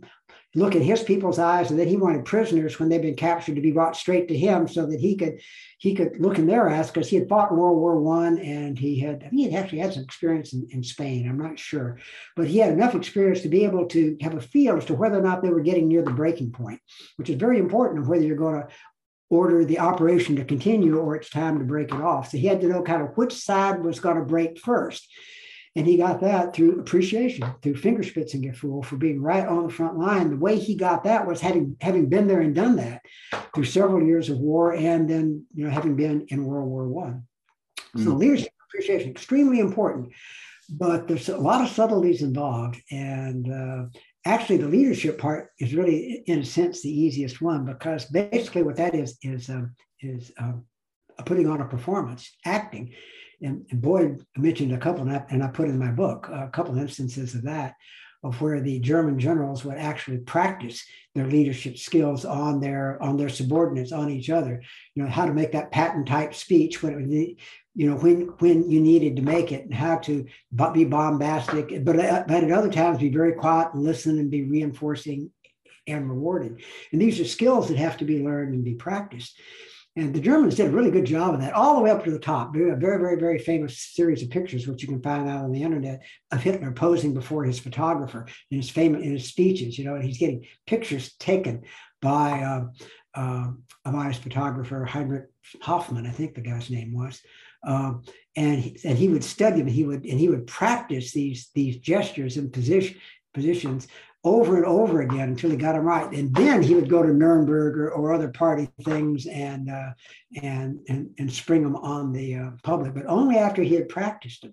look in his people's eyes, and then he wanted prisoners when they'd been captured to be brought straight to him so that he could he could look in their eyes, because he had fought in World War One, and he had, I think he had actually had some experience in, in Spain, I'm not sure, but he had enough experience to be able to have a feel as to whether or not they were getting near the breaking point, which is very important of whether you're going to order the operation to continue or it's time to break it off. So he had to know kind of which side was going to break first. And he got that through appreciation, through fingerspitzengefühl, for being right on the front line. The way he got that was having having been there and done that through several years of war, and then, you know, having been in World War One. Mm-hmm. So leadership appreciation, extremely important, but there's a lot of subtleties involved. And uh, actually the leadership part is really, in a sense, the easiest one, because basically what that is, is, um, is um, putting on a performance, acting. And, and Boyd mentioned a couple, and I, and I put in my book a couple instances of that, of where the German generals would actually practice their leadership skills on their on their subordinates, on each other. You know, how to make that Patton type speech when it would, you know, when when you needed to make it, and how to be bombastic, but but at other times be very quiet and listen and be reinforcing and rewarded. And these are skills that have to be learned and be practiced. And the Germans did a really good job of that, all the way up to the top. They have a very, very, very famous series of pictures, which you can find out on the internet, of Hitler posing before his photographer in his famous in his speeches. You know, and he's getting pictures taken by uh, uh, by his photographer Heinrich Hoffmann, I think the guy's name was. Um, and he, and he would study them. He would and he would practice these these gestures and position positions. over and over again until he got them right. And then he would go to Nuremberg or, or other party things and, uh, and, and, and spring them on the uh, public, but only after he had practiced them.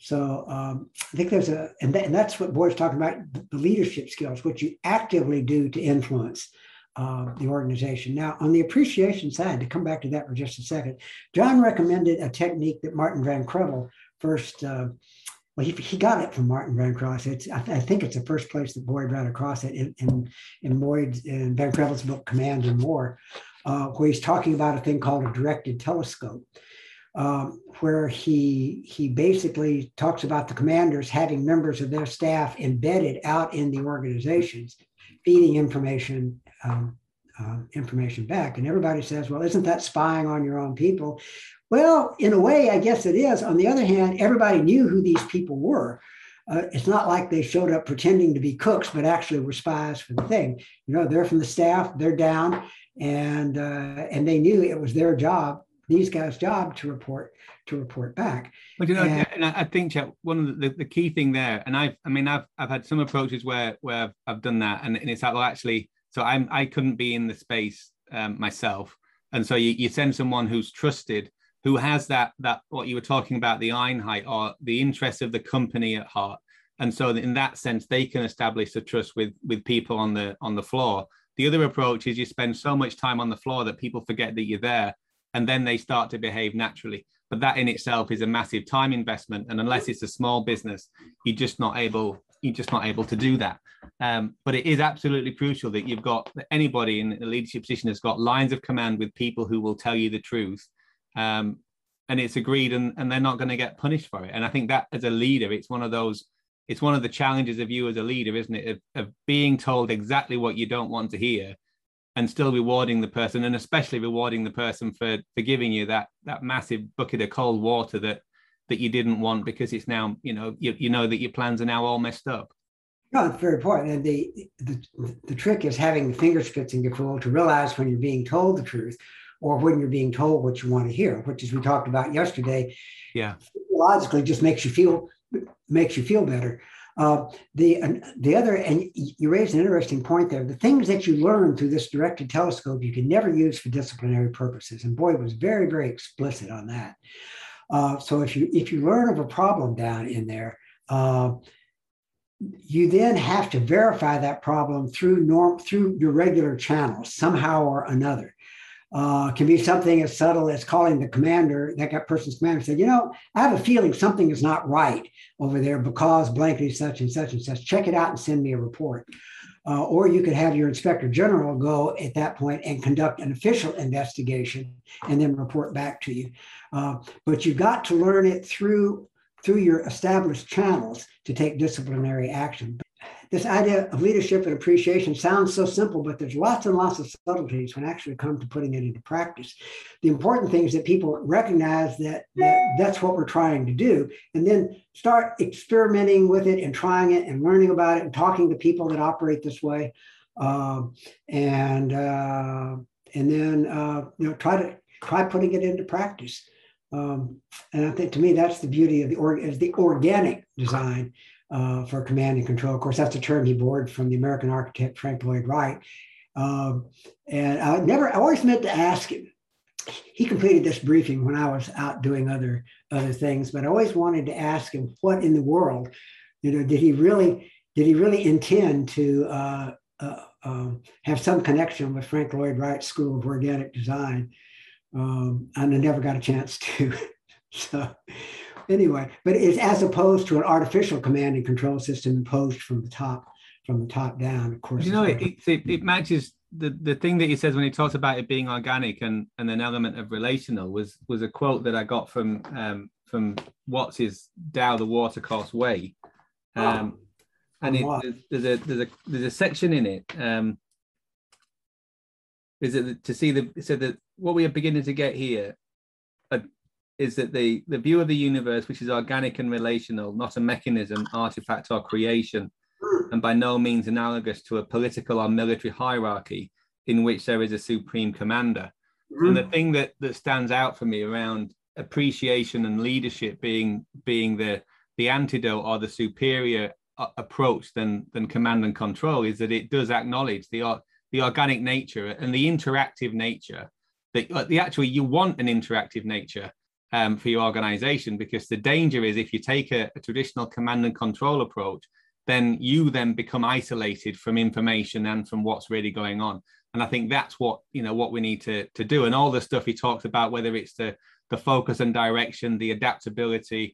So um, I think there's a, and, th and that's what Boyd's talking about, the leadership skills, what you actively do to influence uh, the organization. Now, on the appreciation side, to come back to that for just a second, John recommended a technique that Martin van Creveld first uh, Well, he, he got it from Martin van Creveld. It's, I, th I think it's the first place that Boyd ran across it in, in, in Boyd's in Van Creveld's book, Command and War, uh, where he's talking about a thing called a directed telescope, um, where he, he basically talks about the commanders having members of their staff embedded out in the organizations, feeding information um, uh, information back. And everybody says, well, isn't that spying on your own people? Well, in a way, I guess it is. On the other hand, everybody knew who these people were. Uh, it's not like they showed up pretending to be cooks, but actually were spies for the thing. You know, they're from the staff, they're down, and uh, and they knew it was their job, these guys' job, to report to report back. But you know, and, and I think, Chet, one of the, the key thing there, and I've, I mean, I've I've had some approaches where where I've, I've done that, and, and it's like, well, actually, so I'm I couldn't be in the space um, myself, and so you, you send someone who's trusted, who has that, that what you were talking about, the Einheit, or the interests of the company at heart. And so in that sense, they can establish a trust with, with people on the, on the floor. The other approach is you spend so much time on the floor that people forget that you're there, and then they start to behave naturally. But that in itself is a massive time investment. And unless it's a small business, you're just not able, you're just not able to do that. Um, but it is absolutely crucial that you've got, that anybody in a leadership position has got lines of command with people who will tell you the truth. Um, and it's agreed, and, and they're not going to get punished for it. And I think that as a leader, it's one of those, it's one of the challenges of you as a leader, isn't it? Of, of being told exactly what you don't want to hear and still rewarding the person, and especially rewarding the person for, for giving you that, that massive bucket of cold water that that you didn't want because it's now, you know, you, you know that your plans are now all messed up. No, it's very important. And the, the, the trick is having the fingerspitzengefühl to realize when you're being told the truth or when you're being told what you want to hear, which is we talked about yesterday. Yeah. Logically just makes you feel, makes you feel better. Uh, the, uh, the other, and you raised an interesting point there, the things that you learn through this directed telescope, you can never use for disciplinary purposes. And Boyd was very, very explicit on that. Uh, so if you, if you learn of a problem down in there, uh, you then have to verify that problem through norm, through your regular channels somehow or another. Uh, can be something as subtle as calling the commander, that got person's commander said, you know, I have a feeling something is not right over there because blankly such and such and such, check it out and send me a report. Uh, or you could have your inspector general go at that point and conduct an official investigation and then report back to you. Uh, but you've got to learn it through, through your established channels to take disciplinary action. This idea of leadership and appreciation sounds so simple, but there's lots and lots of subtleties when actually come to putting it into practice. The important thing is that people recognize that, that that's what we're trying to do, and then start experimenting with it and trying it and learning about it and talking to people that operate this way. Uh, and, uh, and then, uh, you know, try to try putting it into practice. Um, and I think to me, that's the beauty of the, org is the organic design Uh, for command and control. Of course, that's a term he borrowed from the American architect Frank Lloyd Wright. Um, and I never, I always meant to ask him. He completed this briefing when I was out doing other other things, but I always wanted to ask him what in the world, you know, did he really did he really intend to uh, uh, um, have some connection with Frank Lloyd Wright's School of Organic Design? Um, and I never got a chance to. So. Anyway, but it's as opposed to an artificial command and control system imposed from the top, from the top down. Of course, you know, it, it, it matches the the thing that he says when he talks about it being organic and and an element of relational. Was was a quote that I got from um, from Watts' his Tao, the Watercourse Way, um, oh, and it, there's, there's a there's a there's a section in it. Um, is it to see the so that what we are beginning to get here. Are, is that the, the view of the universe, which is organic and relational, not a mechanism, artifact or creation, and by no means analogous to a political or military hierarchy in which there is a supreme commander. Mm. And the thing that, that stands out for me around appreciation and leadership being, being the, the antidote or the superior approach than, than command and control is that it does acknowledge the, the organic nature and the interactive nature, that the actually you want an interactive nature Um, for your organization, because the danger is if you take a, a traditional command and control approach, then you then become isolated from information and from what's really going on. And I think that's what, you know, what we need to, to do. And all the stuff he talks about, whether it's the, the focus and direction, the adaptability,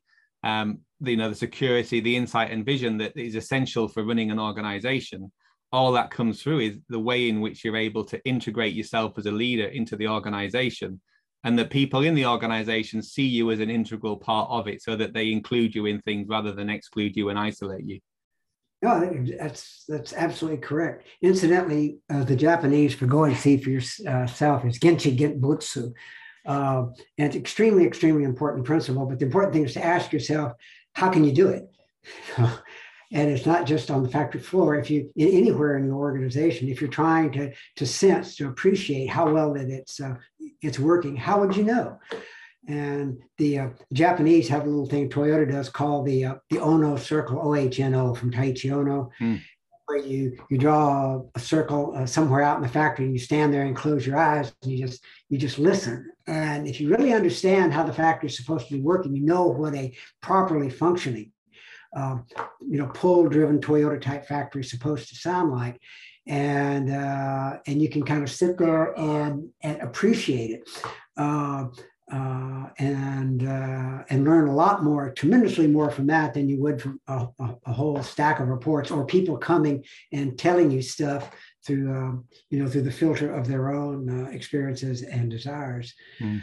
um, the, you know, the security, the insight and vision that is essential for running an organization. All that comes through is the way in which you're able to integrate yourself as a leader into the organization. And that people in the organization see you as an integral part of it so that they include you in things rather than exclude you and isolate you. No, that's, that's absolutely correct. Incidentally, uh, the Japanese for go and see for yourself is Genchi Genbutsu. Uh, and it's extremely, extremely important principle, but the important thing is to ask yourself, how can you do it? And it's not just on the factory floor. If you in anywhere in your organization, if you're trying to to sense, to appreciate how well that it's uh, it's working, how would you know? And the uh, Japanese have a little thing Toyota does called the uh, the Ono circle, O H N O, from Taiichi Ono, mm. where you you draw a circle uh, somewhere out in the factory, and you stand there and close your eyes, and you just you just listen. And if you really understand how the factory is supposed to be working, you know what a properly functioning Uh, you know, pull-driven Toyota-type factory supposed to sound like, and uh, and you can kind of sit there and and appreciate it, uh, uh, and uh, and learn a lot more, tremendously more from that than you would from a, a, a whole stack of reports or people coming and telling you stuff through um, you know through the filter of their own uh, experiences and desires. Mm.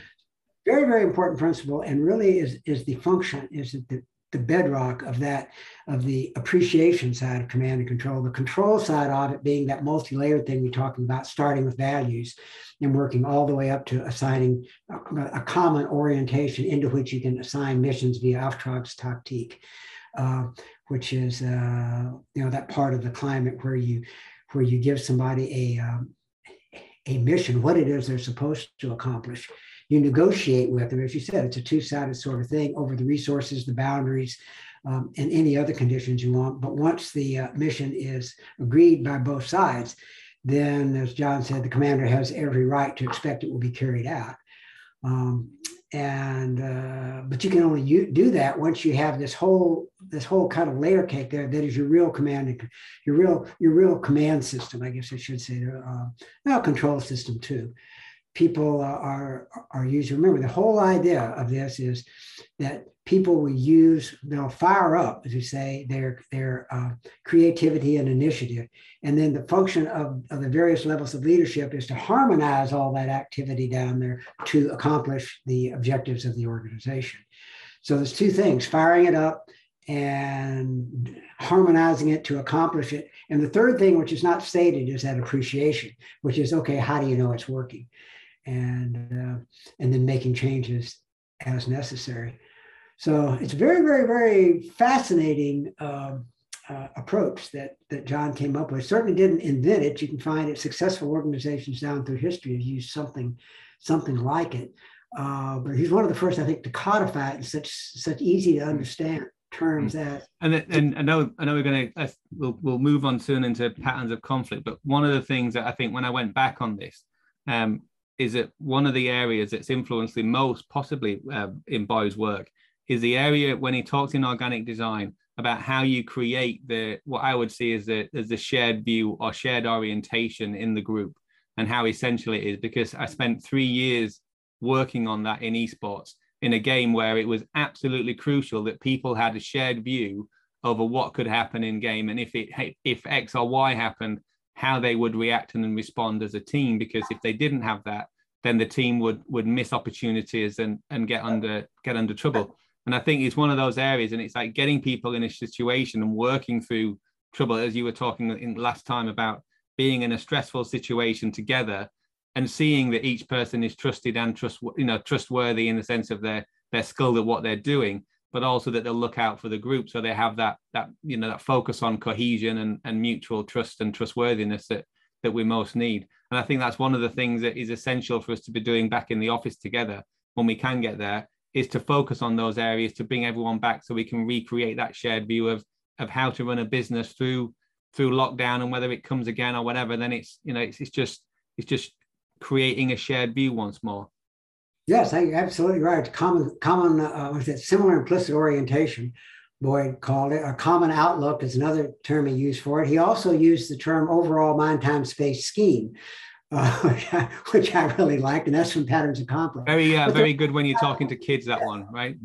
Very, very important principle, and really is is the function is that the the bedrock of that, of the appreciation side of command and control, the control side of it being that multi-layered thing we're talking about, starting with values and working all the way up to assigning a, a common orientation into which you can assign missions via Auftragstaktik, uh, which is, uh, you know, that part of the climate where you, where you give somebody a, um, a mission, what it is they're supposed to accomplish. You negotiate with them. As you said, it's a two-sided sort of thing over the resources, the boundaries, um, and any other conditions you want. But once the uh, mission is agreed by both sides, then, as John said, the commander has every right to expect it will be carried out. Um, and uh, but you can only you, do that once you have this whole this whole kind of layer cake there that is your real command, your real your real command system. I guess I should say, uh, well, control system too. People are, are using, remember, the whole idea of this is that people will use, they'll fire up, as you say, their, their uh, creativity and initiative. And then the function of, of the various levels of leadership is to harmonize all that activity down there to accomplish the objectives of the organization. So there's two things, firing it up and harmonizing it to accomplish it. And the third thing, which is not stated, is that appreciation, which is, okay, how do you know it's working? And uh, and then making changes as necessary. So it's very, very, very fascinating uh, uh, approach that that John came up with. Certainly didn't invent it. You can find it successful organizations down through history have used something something like it. Uh, but he's one of the first, I think, to codify it in such such easy to understand terms. That and and I know I know we're going to uh, we'll we'll move on soon into patterns of conflict. But one of the things that I think when I went back on this. Um, is that one of the areas that's influenced the most possibly uh, in Boyd's work is the area when he talks in Organic Design about how you create the, what I would see as the, as the shared view or shared orientation in the group and how essential it is, because I spent three years working on that in esports in a game where it was absolutely crucial that people had a shared view over what could happen in game. And if it, if X or Y happened, how they would react and respond as a team, because if they didn't have that, then the team would would miss opportunities and and get under get under trouble. And I think it's one of those areas, and it's like getting people in a situation and working through trouble, as you were talking in last time about being in a stressful situation together and seeing that each person is trusted and trust you know trustworthy in the sense of their their skill at what they're doing, but also that they'll look out for the group. So they have that, that you know, that focus on cohesion and, and mutual trust and trustworthiness that, that we most need. And I think that's one of the things that is essential for us to be doing back in the office together when we can get there, is to focus on those areas, to bring everyone back so we can recreate that shared view of, of how to run a business through, through lockdown, and whether it comes again or whatever, then it's, you know, it's, it's just, it's just creating a shared view once more. Yes, I, absolutely right. Common, common, uh, what is it? Similar implicit orientation, Boyd called it. A common outlook is another term he used for it. He also used the term overall mind, time, space scheme, uh, which, I, which I really liked, and that's from Patterns of Conflict. Very, uh, very good when you're talking to kids. That one, right?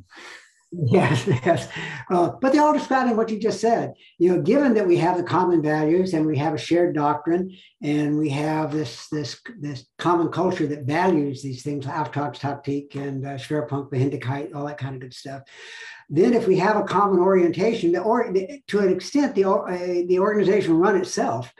Yes, yes. Uh, but they're all describing what you just said. You know, given that we have the common values and we have a shared doctrine and we have this this this common culture that values these things, Auftragstaktik and uh, Schwerpunkt, Benedict Cumberbatch, all that kind of good stuff. Then, if we have a common orientation, the or to an extent, the uh, the organization will run itself.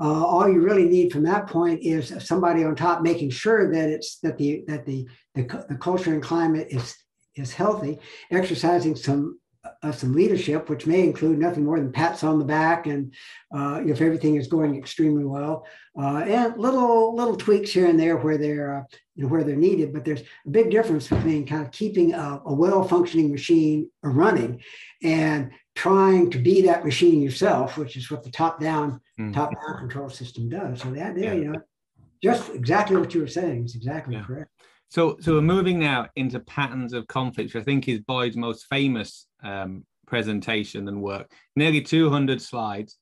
Uh, all you really need from that point is somebody on top making sure that it's that the that the the, the culture and climate is. is healthy, exercising some uh, some leadership, which may include nothing more than pats on the back and uh, if everything is going extremely well, uh, and little little tweaks here and there where they're uh, you know, where they're needed. But there's a big difference between kind of keeping a, a well-functioning machine running and trying to be that machine yourself, which is what the top-down mm. top-down control system does. So the idea, yeah. you know, just exactly what you were saying is exactly yeah. correct. So, so we're moving now into Patterns of Conflict, which I think is Boyd's most famous um, presentation and work. Nearly two hundred slides,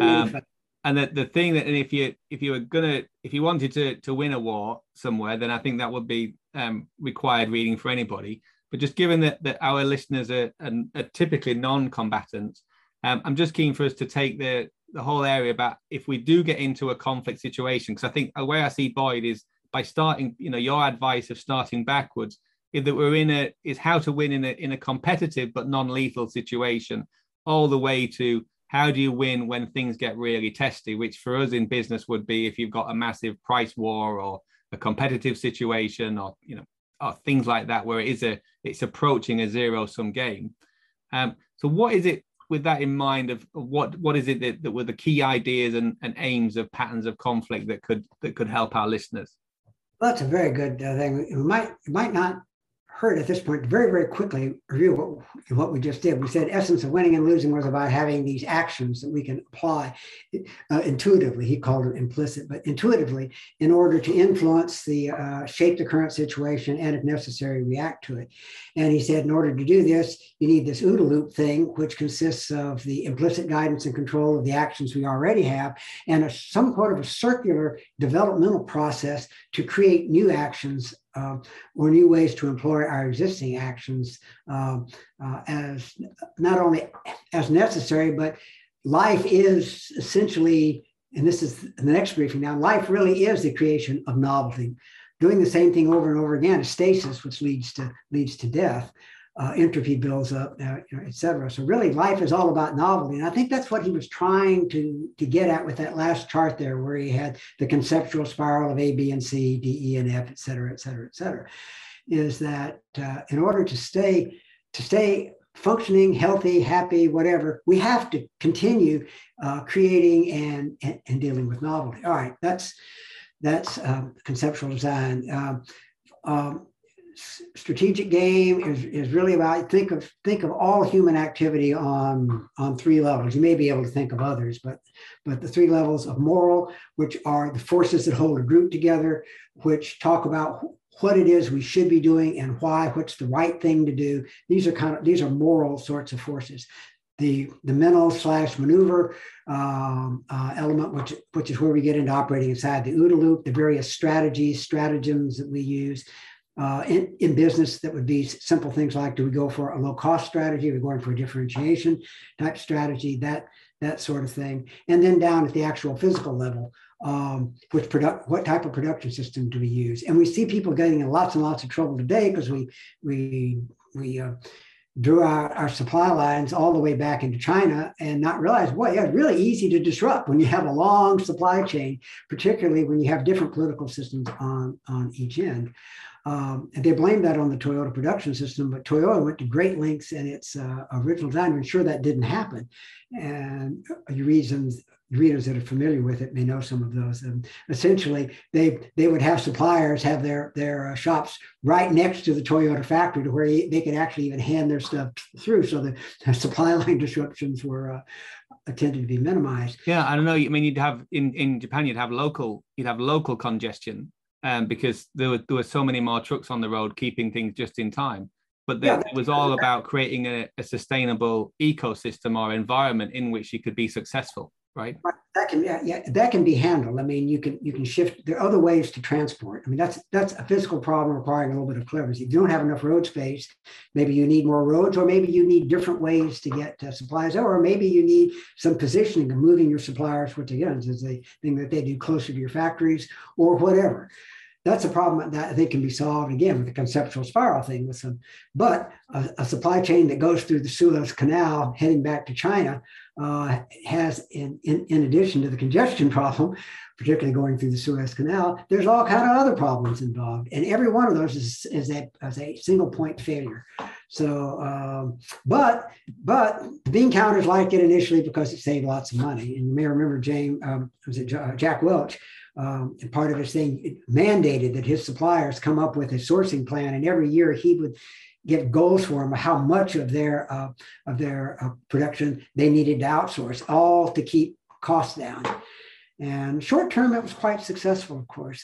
um, and the, the thing that, and if you if you were gonna if you wanted to to win a war somewhere, then I think that would be um, required reading for anybody. But just given that that our listeners are, are, are typically non-combatants, um, I'm just keen for us to take the the whole area about if we do get into a conflict situation, because I think the way I see Boyd is, by starting, you know, your advice of starting backwards is that we're in a is how to win in a in a competitive but non-lethal situation, all the way to how do you win when things get really testy, which for us in business would be if you've got a massive price war or a competitive situation, or you know, or things like that, where it is a it's approaching a zero-sum game. Um, so what is it with that in mind of what what is it that, that were the key ideas and, and aims of Patterns of Conflict that could that could help our listeners? Well, that's a very good uh, thing. It might it might not hurt at this point to very, very quickly review what, what we just did. We said essence of winning and losing was about having these actions that we can apply uh, intuitively. He called it implicit, but intuitively in order to influence the, uh, shape the current situation and if necessary, react to it. And he said, in order to do this, you need this OODA loop thing, which consists of the implicit guidance and control of the actions we already have and a, some sort of a circular developmental process to create new actions Uh, or new ways to employ our existing actions uh, uh, as not only as necessary, but life is essentially, and this is in the next briefing now, life really is the creation of novelty. Doing the same thing over and over again is stasis, which leads to leads to death. Uh, entropy builds up, uh, you know, et cetera. So really life is all about novelty. And I think that's what he was trying to, to get at with that last chart there, where he had the conceptual spiral of A, B, and C, D, E, and F, et cetera, et cetera, et cetera, is that uh, in order to stay, to stay functioning, healthy, happy, whatever, we have to continue uh, creating and, and, and dealing with novelty. All right, that's, that's um, conceptual design. Um, um, Strategic game is, is really about think of think of all human activity on on three levels. You may be able to think of others, but but the three levels of moral, which are the forces that hold a group together, which talk about what it is we should be doing and why, what's the right thing to do. These are kind of these are moral sorts of forces. The the mental slash maneuver um, uh, element, which which is where we get into operating inside the OODA loop, the various strategies, stratagems that we use. Uh, in, in business, that would be simple things like, do we go for a low-cost strategy? Are we going for a differentiation type strategy? That that sort of thing. And then down at the actual physical level, um, which product, what type of production system do we use? And we see people getting in lots and lots of trouble today because we we we uh, drew our, our supply lines all the way back into China and not realize, boy, yeah, it's really easy to disrupt when you have a long supply chain, particularly when you have different political systems on on each end. Um, and they blame that on the Toyota production system, but Toyota went to great lengths in its uh, original design to ensure that didn't happen. And you reasons, readers that are familiar with it may know some of those. And essentially, they they would have suppliers have their their uh, shops right next to the Toyota factory, to where they could actually even hand their stuff through. So the, the supply line disruptions were uh, tended to be minimized. Yeah, I don't know. I mean, you'd have in in Japan, you'd have local you'd have local congestion. Um, because there were there were so many more trucks on the road keeping things just in time. But there, yeah, it was all about creating a, a sustainable ecosystem or environment in which you could be successful, right? That can yeah, yeah that can be handled. I mean, you can you can shift. There are other ways to transport. I mean, that's that's a physical problem requiring a little bit of cleverness. If you don't have enough road space, maybe you need more roads, or maybe you need different ways to get uh, supplies, or maybe you need some positioning of moving your suppliers, which again is a thing that they do closer to your factories or whatever. That's a problem that I think can be solved, again, with the conceptual spiral thing. With some, but a, a supply chain that goes through the Suez Canal heading back to China uh, has, in, in, in addition to the congestion problem, particularly going through the Suez Canal, there's all kind of other problems involved. And every one of those is, is, a, is a single point failure. So, um, but but the bean counters liked it initially because it saved lots of money. And you may remember James, um, was it Jack Welch? Um, and part of his thing mandated that his suppliers come up with a sourcing plan, and every year he would get goals for them how much of their uh, of their uh, production they needed to outsource, all to keep costs down. And short term, it was quite successful, of course.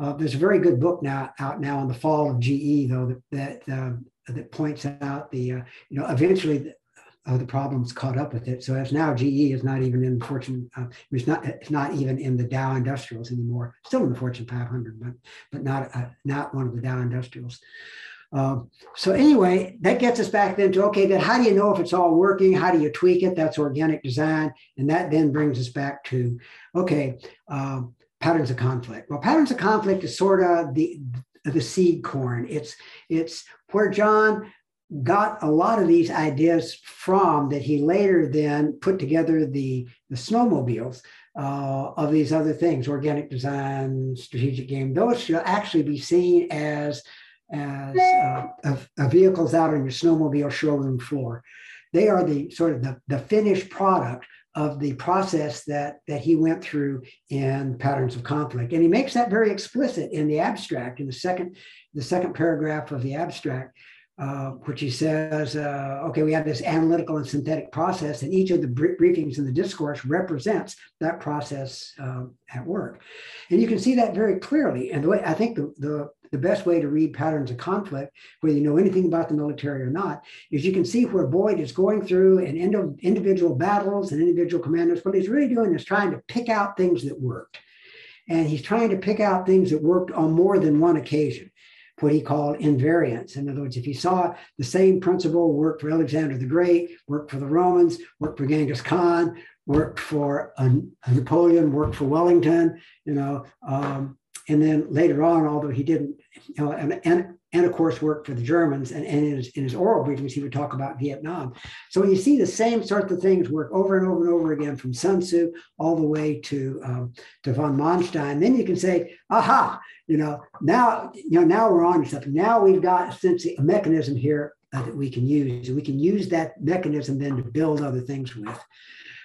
Uh, there's a very good book now out now on the fall of G E, though, that that, uh, that points out the uh, you know eventually. The, Uh, the problems caught up with it. So as now G E is not even in Fortune, uh, it's not it's not even in the Dow Industrials anymore. Still in the Fortune five hundred, but but not uh, not one of the Dow Industrials. Um, so anyway, that gets us back then to okay. Then how do you know if it's all working? How do you tweak it? That's organic design, and that then brings us back to okay, um, patterns of conflict. Well, patterns of conflict is sort of the the seed corn. It's, it's where John got a lot of these ideas from that he later then put together the, the snowmobiles uh, of these other things, organic design, strategic game. Those should actually be seen as, as uh, a, a vehicles out on your snowmobile showroom floor. They are the sort of the, the finished product of the process that, that he went through in Patterns of Conflict. And he makes that very explicit in the abstract, in the second, the second paragraph of the abstract, uh, which he says, uh, okay, we have this analytical and synthetic process, and each of the briefings in the discourse represents that process uh, at work. And you can see that very clearly. And the way I think the, the The best way to read Patterns of Conflict, whether you know anything about the military or not, is you can see where Boyd is going through and ind individual battles and individual commanders. What he's really doing is trying to pick out things that worked. And he's trying to pick out things that worked on more than one occasion, what he called invariance. In other words, if he saw the same principle worked for Alexander the Great, worked for the Romans, worked for Genghis Khan, worked for a, a Napoleon, worked for Wellington, you know, um, and then later on, although he didn't, you know, and, and, and of course worked for the Germans, and, and in, his, in his oral briefings, he would talk about Vietnam. So when you see the same sorts of things work over and over and over again, from Sun Tzu all the way to, um, to von Manstein, then you can say, aha, you know, now, you know, now we're on to something. Now we've got essentially a mechanism here uh, that we can use. We can use that mechanism then to build other things with.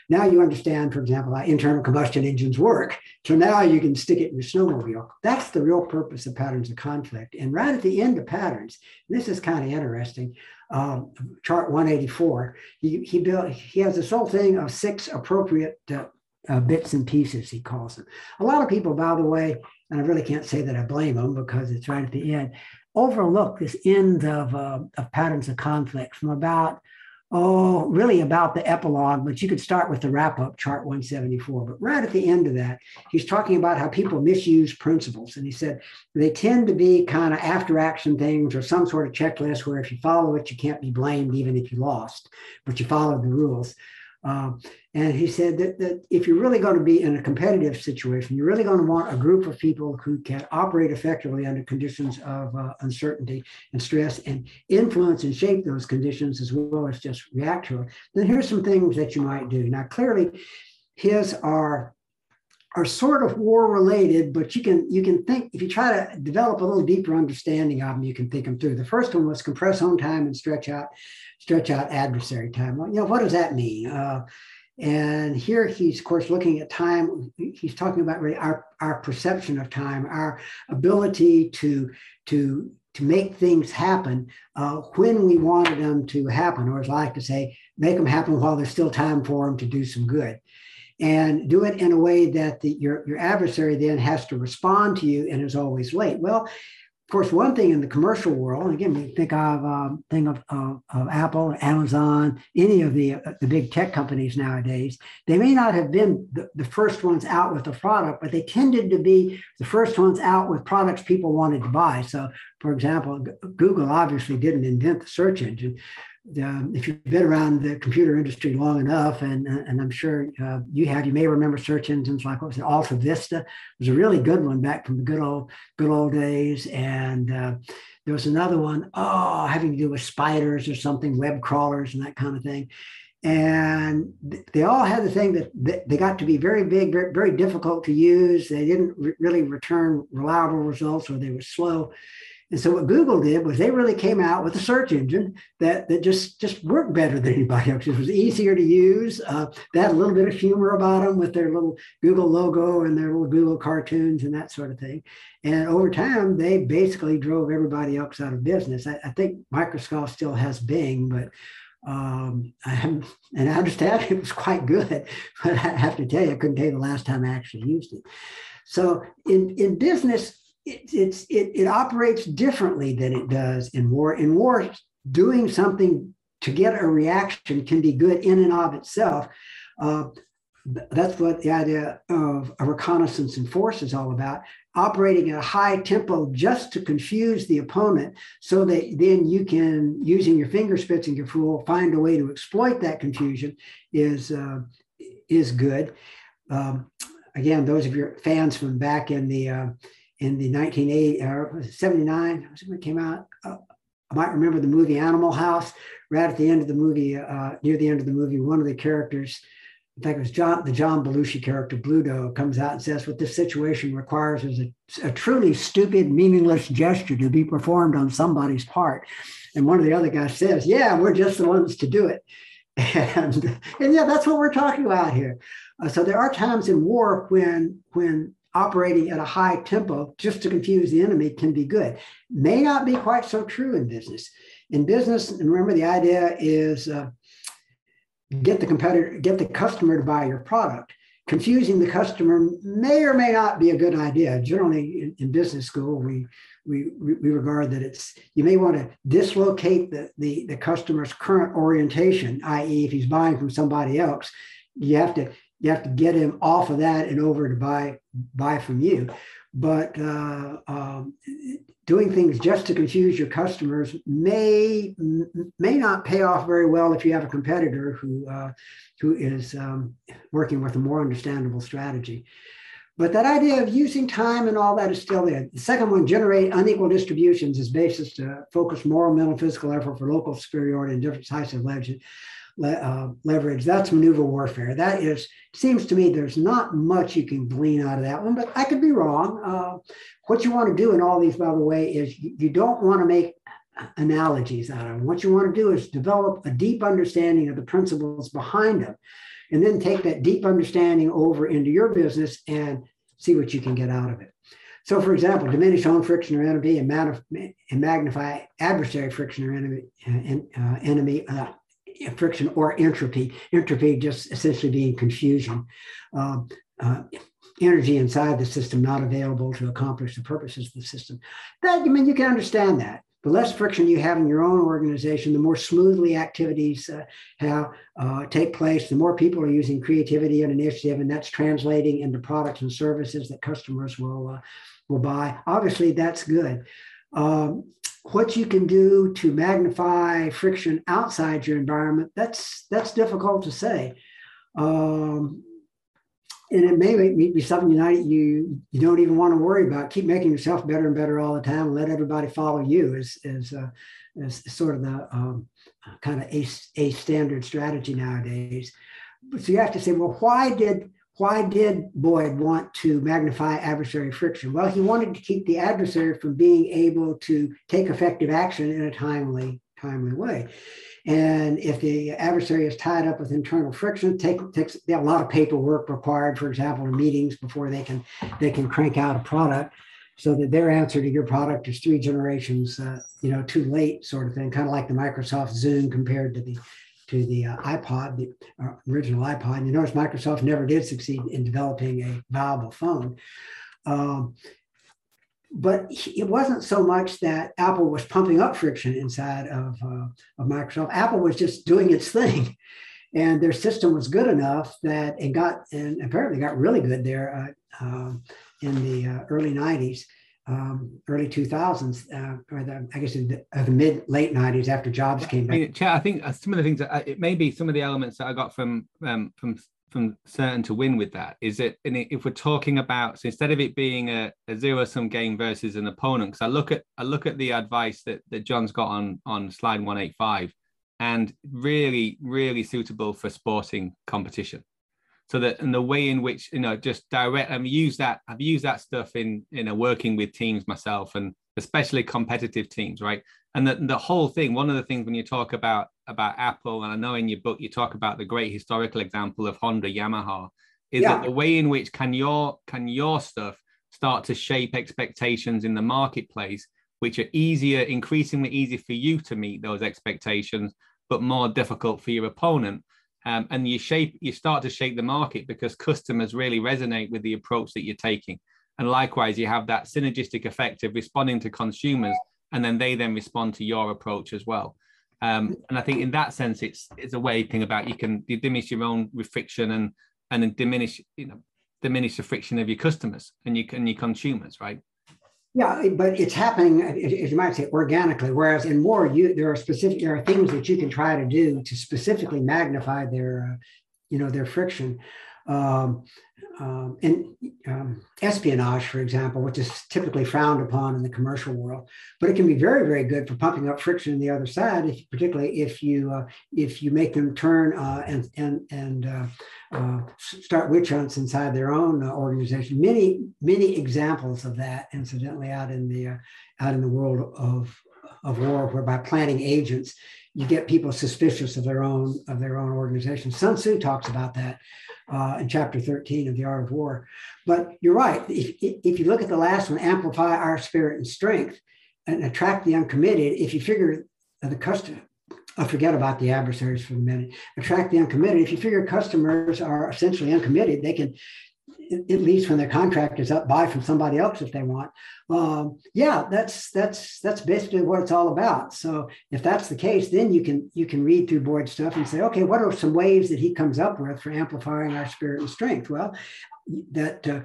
Now you understand, for example, how internal combustion engines work. So now you can stick it in your snowmobile. That's the real purpose of Patterns of Conflict. And right at the end of Patterns, this is kind of interesting, um, chart one eighty-four, he, he, built, he has this whole thing of six appropriate uh, uh, bits and pieces, he calls them. A lot of people, by the way, and I really can't say that I blame them because it's right at the end, overlook this end of, uh, of Patterns of Conflict from about Oh, really about the epilogue, but you could start with the wrap-up, chart one seventy-four. But right at the end of that, he's talking about how people misuse principles. And he said, they tend to be kind of after-action things or some sort of checklist where if you follow it, you can't be blamed even if you lost, but you followed the rules. Um, and he said that, that if you're really going to be in a competitive situation, you're really going to want a group of people who can operate effectively under conditions of uh, uncertainty and stress and influence and shape those conditions as well as just react to it. Then here's some things that you might do. Now, clearly, his are are sort of war related, but you can, you can think, if you try to develop a little deeper understanding of them, you can think them through. The first one was compress home time and stretch out, stretch out adversary time. Well, you know, what does that mean? Uh, and here he's, of course, looking at time. He's talking about really our, our perception of time, our ability to, to, to make things happen uh, when we wanted them to happen, or as I like to say, make them happen while there's still time for them to do some good. And do it in a way that the, your, your adversary then has to respond to you and is always late. Well, of course, one thing in the commercial world, and again, we think of um, think of, of, of Apple, Amazon, any of the, uh, the big tech companies nowadays, they may not have been the, the first ones out with the product, but they tended to be the first ones out with products people wanted to buy. So, for example, Google obviously didn't invent the search engine. Um, if you've been around the computer industry long enough, and, and I'm sure uh, you have, you may remember search engines like, what was it, Alta Vista was a really good one back from the good old, good old days. And uh, there was another one, oh, having to do with spiders or something, web crawlers and that kind of thing. And they all had the thing that they got to be very big, very, very difficult to use. They didn't re really return reliable results, or they were slow. And so what Google did was they really came out with a search engine that, that just, just worked better than anybody else. It was easier to use. Uh, they had a little bit of humor about them with their little Google logo and their little Google cartoons and that sort of thing. And over time, they basically drove everybody else out of business. I, I think Microsoft still has Bing, but um, I haven't, and I understand it was quite good, but I have to tell you, I couldn't tell you the last time I actually used it. So in, in business, It, it's, it, it operates differently than it does in war. In war, doing something to get a reaction can be good in and of itself. Uh, that's what the idea of a reconnaissance in force is all about, operating at a high tempo just to confuse the opponent so that then you can, using your fingerspitzengefühl, find a way to exploit that confusion is, uh, is good. Um, again, those of your fans from back in the... Uh, in the nineteen eighty or seventy-nine, when it came out. Uh, I might remember the movie Animal House. Right at the end of the movie, uh, near the end of the movie, one of the characters, I think it was John, the John Belushi character, Bluto, comes out and says, what this situation requires is a, a truly stupid, meaningless gesture to be performed on somebody's part. And one of the other guys says, yeah, we're just the ones to do it. And, and yeah, that's what we're talking about here. Uh, so there are times in war when, when operating at a high tempo just to confuse the enemy can be good. May not be quite so true in business. In business, and remember, the idea is... Uh, Get the competitor, get the customer to buy your product. Confusing the customer may or may not be a good idea. Generally, in, in business school, we, we we regard that it's you may want to dislocate the the, the customer's current orientation, that is, if he's buying from somebody else, you have to you have to get him off of that and over to buy buy from you. But uh, um, doing things just to confuse your customers may may not pay off very well if you have a competitor who uh, who is um, working with a more understandable strategy. But that idea of using time and all that is still there. The second one, generate unequal distributions, is basis to focus moral, mental, physical effort for local superiority and different types of leverage. Uh, leverage. That's maneuver warfare. That is, seems to me there's not much you can glean out of that one, but I could be wrong. Uh, what you want to do in all these, by the way, is you, you don't want to make analogies out of them. What you want to do is develop a deep understanding of the principles behind them, and then take that deep understanding over into your business and see what you can get out of it. So, for example, diminish own friction or enemy and, and magnify adversary friction or enemy, uh, uh, enemy uh, friction or entropy, entropy just essentially being confusion, uh, uh, energy inside the system not available to accomplish the purposes of the system. That, I mean, you can understand that. The less friction you have in your own organization, the more smoothly activities uh, have, uh, take place, the more people are using creativity and initiative, and that's translating into products and services that customers will, uh, will buy. Obviously, that's good. Um, What you can do to magnify friction outside your environment, that's that's difficult to say. Um, and it may be something you, you don't even want to worry about. Keep making yourself better and better all the time. Let everybody follow you is, is, uh, is sort of the um, kind of a, a standard strategy nowadays. So you have to say, well, why did... Why did Boyd want to magnify adversary friction? Well, he wanted to keep the adversary from being able to take effective action in a timely, timely way. And if the adversary is tied up with internal friction, take, takes a lot of paperwork required, for example, in meetings before they can, they can crank out a product, so that their answer to your product is three generations uh, you know, too late sort of thing, kind of like the Microsoft Zoom compared to the to the uh, iPod, the uh, original iPod. And you notice Microsoft never did succeed in developing a viable phone. Um, but it wasn't so much that Apple was pumping up friction inside of, uh, of Microsoft. Apple was just doing its thing. And their system was good enough that it got, and apparently got really good there uh, uh, in the uh, early nineties. Um, early two thousands, uh, or the, I guess in the, uh, the mid late nineties, after Jobs came back. I mean, Chet, I think some of the things that I, it may be some of the elements that I got from um, from from Certain to Win with that is that, and if we're talking about, so instead of it being a, a zero sum game versus an opponent, because I look at I look at the advice that that John's got on on slide one eighty-five, and really really suitable for sporting competition. So that, and the way in which, you know, just direct, I've used that, I've used that stuff in, you know, working with teams myself, and especially competitive teams, right? And the, the whole thing, one of the things when you talk about, about Apple, and I know in your book, you talk about the great historical example of Honda, Yamaha, is yeah. that the way in which can your, can your stuff start to shape expectations in the marketplace, which are easier, increasingly easy for you to meet those expectations, but more difficult for your opponent. Um, and you shape, you start to shape the market because customers really resonate with the approach that you're taking. And likewise, you have that synergistic effect of responding to consumers, and then they then respond to your approach as well. Um, and I think in that sense, it's it's a way thing about you can you diminish your own friction and and diminish you know diminish the friction of your customers and you and your consumers, right? Yeah, but it's happening, as you might say, organically, whereas in war, you, there are specific, there are things that you can try to do to specifically magnify their, uh, you know, their friction. um, um, in um, espionage, for example, which is typically frowned upon in the commercial world. But it can be very, very good for pumping up friction on the other side, if, particularly if you uh, if you make them turn uh, and and and uh, uh, start witch hunts inside their own uh, organization. Many many examples of that, incidentally, out in the uh, out in the world of of war, where by planting agents, you get people suspicious of their own of their own organization. Sun Tzu talks about that uh, in chapter thirteen of The Art of War. But you're right. If, if you look at the last one, amplify our spirit and strength and attract the uncommitted. If you figure the customer, I forget about the adversaries for a minute, attract the uncommitted. If you figure customers are essentially uncommitted, they can, at least when their contract is up, buy from somebody else if they want. Um, yeah, that's that's that's basically what it's all about. So if that's the case, then you can you can read through Boyd's stuff and say, okay, what are some ways that he comes up with for amplifying our spirit and strength? Well, that uh,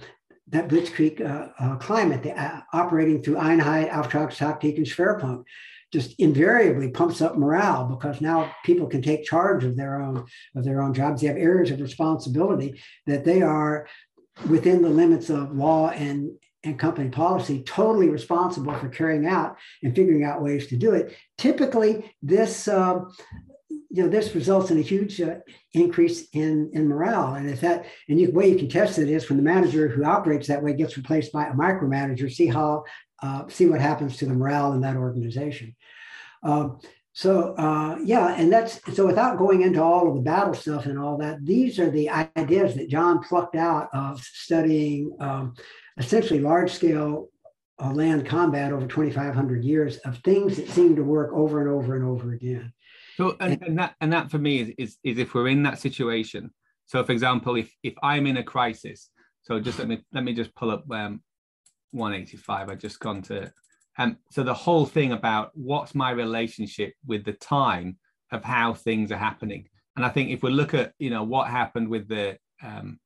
that Blitzkrieg uh, uh, climate, the, uh, operating through Einheit, Auftragstaktik, and Schwerpunkt, just invariably pumps up morale, because now people can take charge of their own of their own jobs. They have areas of responsibility that they are, within the limits of law and, and company policy, totally responsible for carrying out and figuring out ways to do it. Typically, this uh, you know this results in a huge uh, increase in, in morale. And if that and the way you can test it is when the manager who operates that way gets replaced by a micromanager, see how uh, see what happens to the morale in that organization. Um, So uh, yeah, and that's so. Without going into all of the battle stuff and all that, these are the ideas that John plucked out of studying um, essentially large-scale uh, land combat over twenty-five hundred years, of things that seem to work over and over and over again. So, and, and, and that and that for me is, is is if we're in that situation. So, for example, if if I'm in a crisis, so just let me let me just pull up um, one eighty-five. I've just gone to. Um, so the whole thing about what's my relationship with the time of how things are happening. And I think if we look at, you know, what happened with the um,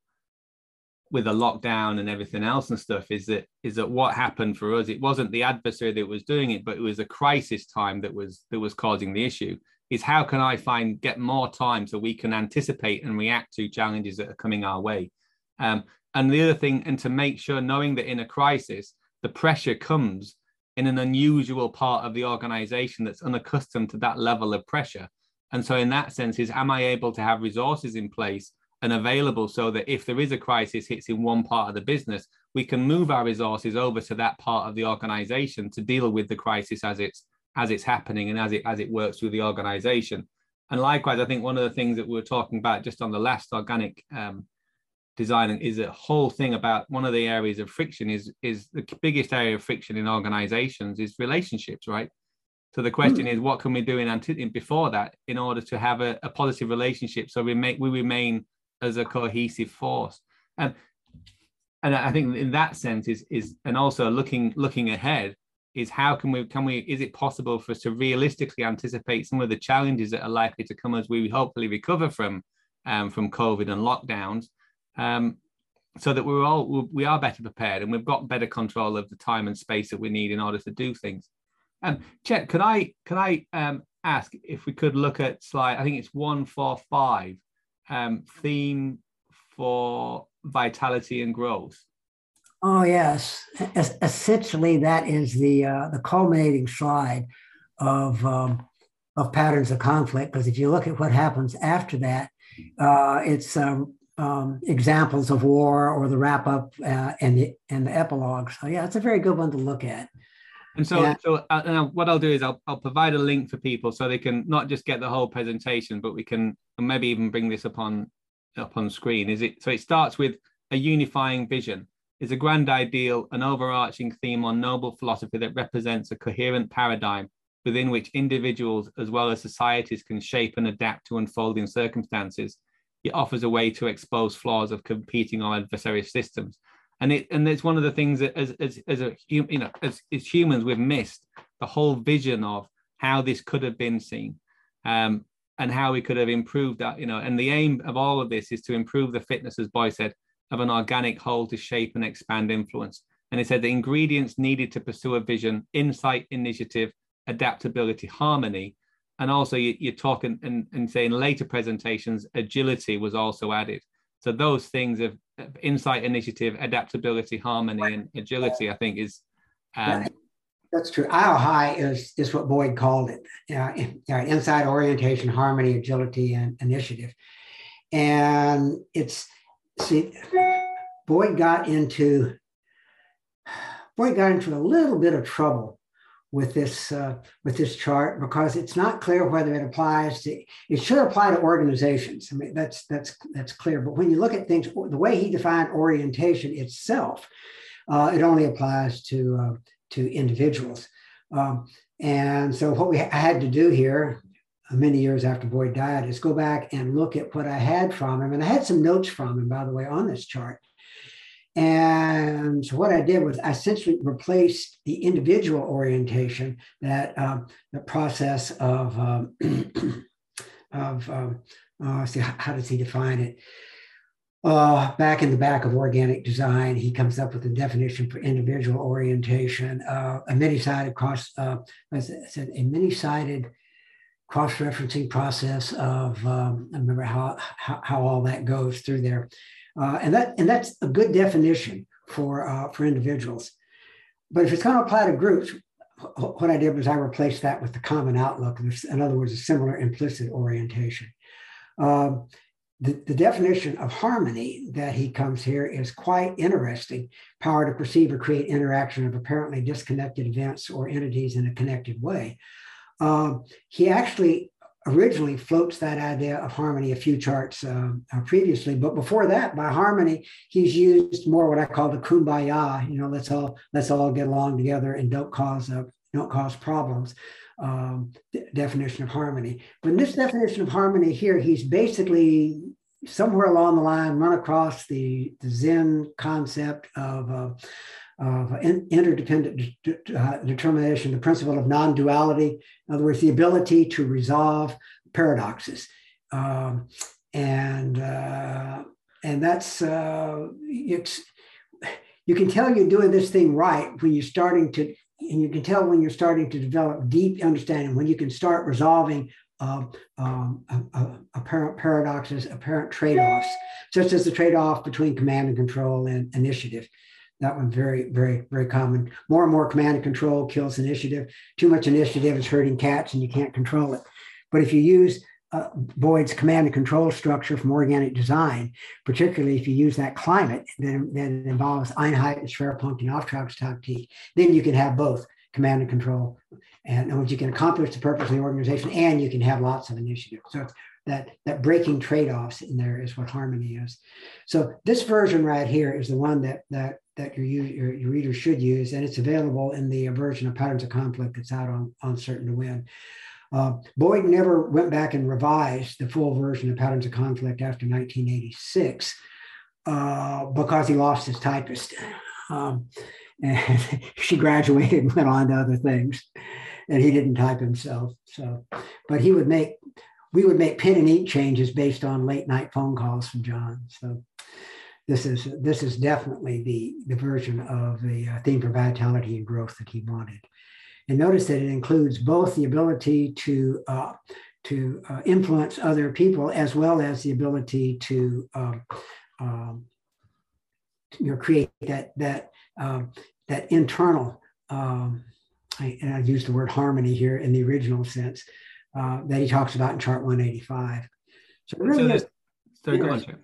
with the lockdown and everything else and stuff, is that is that what happened for us, it wasn't the adversary that was doing it, but it was a crisis time that was that was causing the issue. Is how can I find get more time so we can anticipate and react to challenges that are coming our way. Um, and the other thing, and to make sure, knowing that in a crisis, the pressure comes in an unusual part of the organization that's unaccustomed to that level of pressure. And so in that sense is, am I able to have resources in place and available so that if there is a crisis hits in one part of the business, we can move our resources over to that part of the organization to deal with the crisis as it's as it's happening and as it as it works through the organization. And likewise, I think one of the things that we were talking about just on the last organic um, design is a whole thing about one of the areas of friction is is the biggest area of friction in organizations is relationships, right? So the question mm. is, what can we do in, in before that in order to have a, a positive relationship so we make we remain as a cohesive force? And and I think in that sense is is and also looking looking ahead is how can we can we is it possible for us to realistically anticipate some of the challenges that are likely to come as we hopefully recover from um, from COVID and lockdowns. Um, so that we're all we are better prepared and we've got better control of the time and space that we need in order to do things. Um, Chet, could I could I um, ask if we could look at slide? I think it's one forty-five. Um, theme for vitality and growth. Oh yes, es essentially that is the uh, the culminating slide of um, of Patterns of Conflict, because if you look at what happens after that, uh, it's um, Um, examples of war or the wrap up uh, and the and the epilogue. So yeah, it's a very good one to look at. And so, yeah. so uh, what I'll do is I'll I'll provide a link for people so they can not just get the whole presentation, but we can maybe even bring this up on up on screen. Is it so? It starts with a unifying vision. It's a grand ideal, an overarching theme or noble philosophy that represents a coherent paradigm within which individuals as well as societies can shape and adapt to unfolding circumstances. It offers a way to expose flaws of competing or adversarial systems, and it and it's one of the things that as as as a you know as, as humans we've missed the whole vision of how this could have been seen, um, and how we could have improved that, you know. And the aim of all of this is to improve the fitness, as Boyd said, of an organic whole to shape and expand influence. And it said the ingredients needed to pursue a vision: insight, initiative, adaptability, harmony. And also you, you're talking and, and saying later presentations, agility was also added. So those things of insight, initiative, adaptability, harmony, right. and agility, I think is. Um, right. That's true. I O H I is, is what Boyd called it. Uh, insight, orientation, harmony, agility, and initiative. And it's, see, Boyd got into, Boyd got into a little bit of trouble with this, uh, with this chart, because it's not clear whether it applies to, it should apply to organizations. I mean, that's, that's, that's clear. But when you look at things, the way he defined orientation itself, uh, it only applies to, uh, to individuals. Um, and so what we ha I had to do here, uh, many years after Boyd died, is go back and look at what I had from him. And I had some notes from him, by the way, on this chart. And so what I did was I essentially replaced the individual orientation, that um, the process of, um, of um, uh, see, how, how does he define it? Uh, back in the back of Organic Design, he comes up with a definition for individual orientation, uh, a many-sided cross, uh, as I said, a many-sided cross-referencing process of, um, I remember how, how, how all that goes through there. Uh, and that and that's a good definition for, uh, for individuals. But if it's going to apply to groups, what I did was I replaced that with the common outlook. In other words, a similar implicit orientation. Um, the, the definition of harmony that he comes here is quite interesting. Power to perceive or create interaction of apparently disconnected events or entities in a connected way. Um, he actually... originally floats that idea of harmony a few charts uh, previously, but before that, by harmony, he's used more what I call the kumbaya, you know, let's all let's all get along together and don't cause uh, don't cause problems, um, definition of harmony. But in this definition of harmony here, he's basically somewhere along the line run across the, the Zen concept of uh, of interdependent determination, the principle of non-duality, in other words, the ability to resolve paradoxes. Um, and uh, and that's, uh, it's, you can tell you're doing this thing right when you're starting to, and you can tell when you're starting to develop deep understanding, when you can start resolving Um, um, uh, apparent paradoxes, apparent trade-offs, such as the trade-off between command and control and initiative. That one very, very, very common. More and more command and control kills initiative. Too much initiative is herding cats and you can't control it. But if you use uh, Boyd's command and control structure from Organic Design, particularly if you use that climate that, that involves Einheit and Schwerpunkt and Auftragstaktik, then you can have both command and control. And you can accomplish the purpose of the organization, and you can have lots of initiative. So that, that breaking trade-offs in there is what harmony is. So this version right here is the one that, that, that your, your, your reader should use, and it's available in the version of Patterns of Conflict that's out on, on Certain to Win. Uh, Boyd never went back and revised the full version of Patterns of Conflict after nineteen eighty-six uh, because he lost his typist. Um, and she graduated and went on to other things. And he didn't type himself. So, but he would make, we would make pen and ink changes based on late night phone calls from John. So this is, this is definitely the, the version of the theme for vitality and growth that he wanted. And notice that it includes both the ability to, uh, to uh, influence other people, as well as the ability to, um, um, you know, create that, that, um, that internal, um, I, and I use the word harmony here in the original sense uh, that he talks about in chart one eighty-five. So, really so, sorry, go on, Chuck.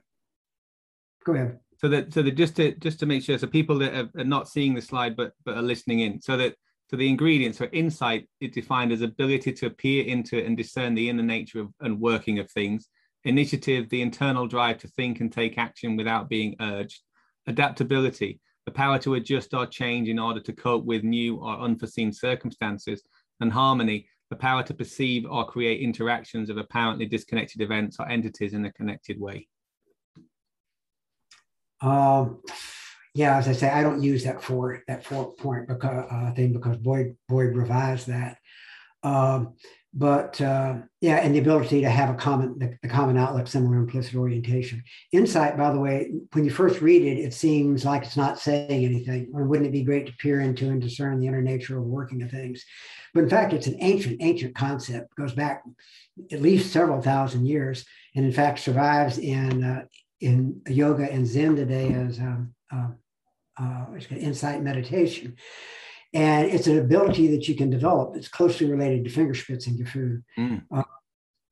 Go ahead. So that, so that just to just to make sure, so people that are, are not seeing the slide but but are listening in, so that so the ingredients for insight is defined as ability to peer into and discern the inner nature of, and working of things. Initiative, the internal drive to think and take action without being urged. Adaptability, the power to adjust or change in order to cope with new or unforeseen circumstances, and harmony, the power to perceive or create interactions of apparently disconnected events or entities in a connected way. Um, yeah, as I say, I don't use that four that four point because uh, thing because Boyd Boyd revised that. Um, but uh, yeah, and the ability to have a common, the, the common outlook, similar implicit orientation. Insight, by the way, when you first read it, it seems like it's not saying anything, or wouldn't it be great to peer into and discern the inner nature of working of things? But in fact, it's an ancient, ancient concept. It goes back at least several thousand years, and in fact survives in, uh, in yoga and Zen today as um, uh, uh, it's called insight meditation. And it's an ability that you can develop. It's closely related to fingerspitzengefühl. Mm. Uh,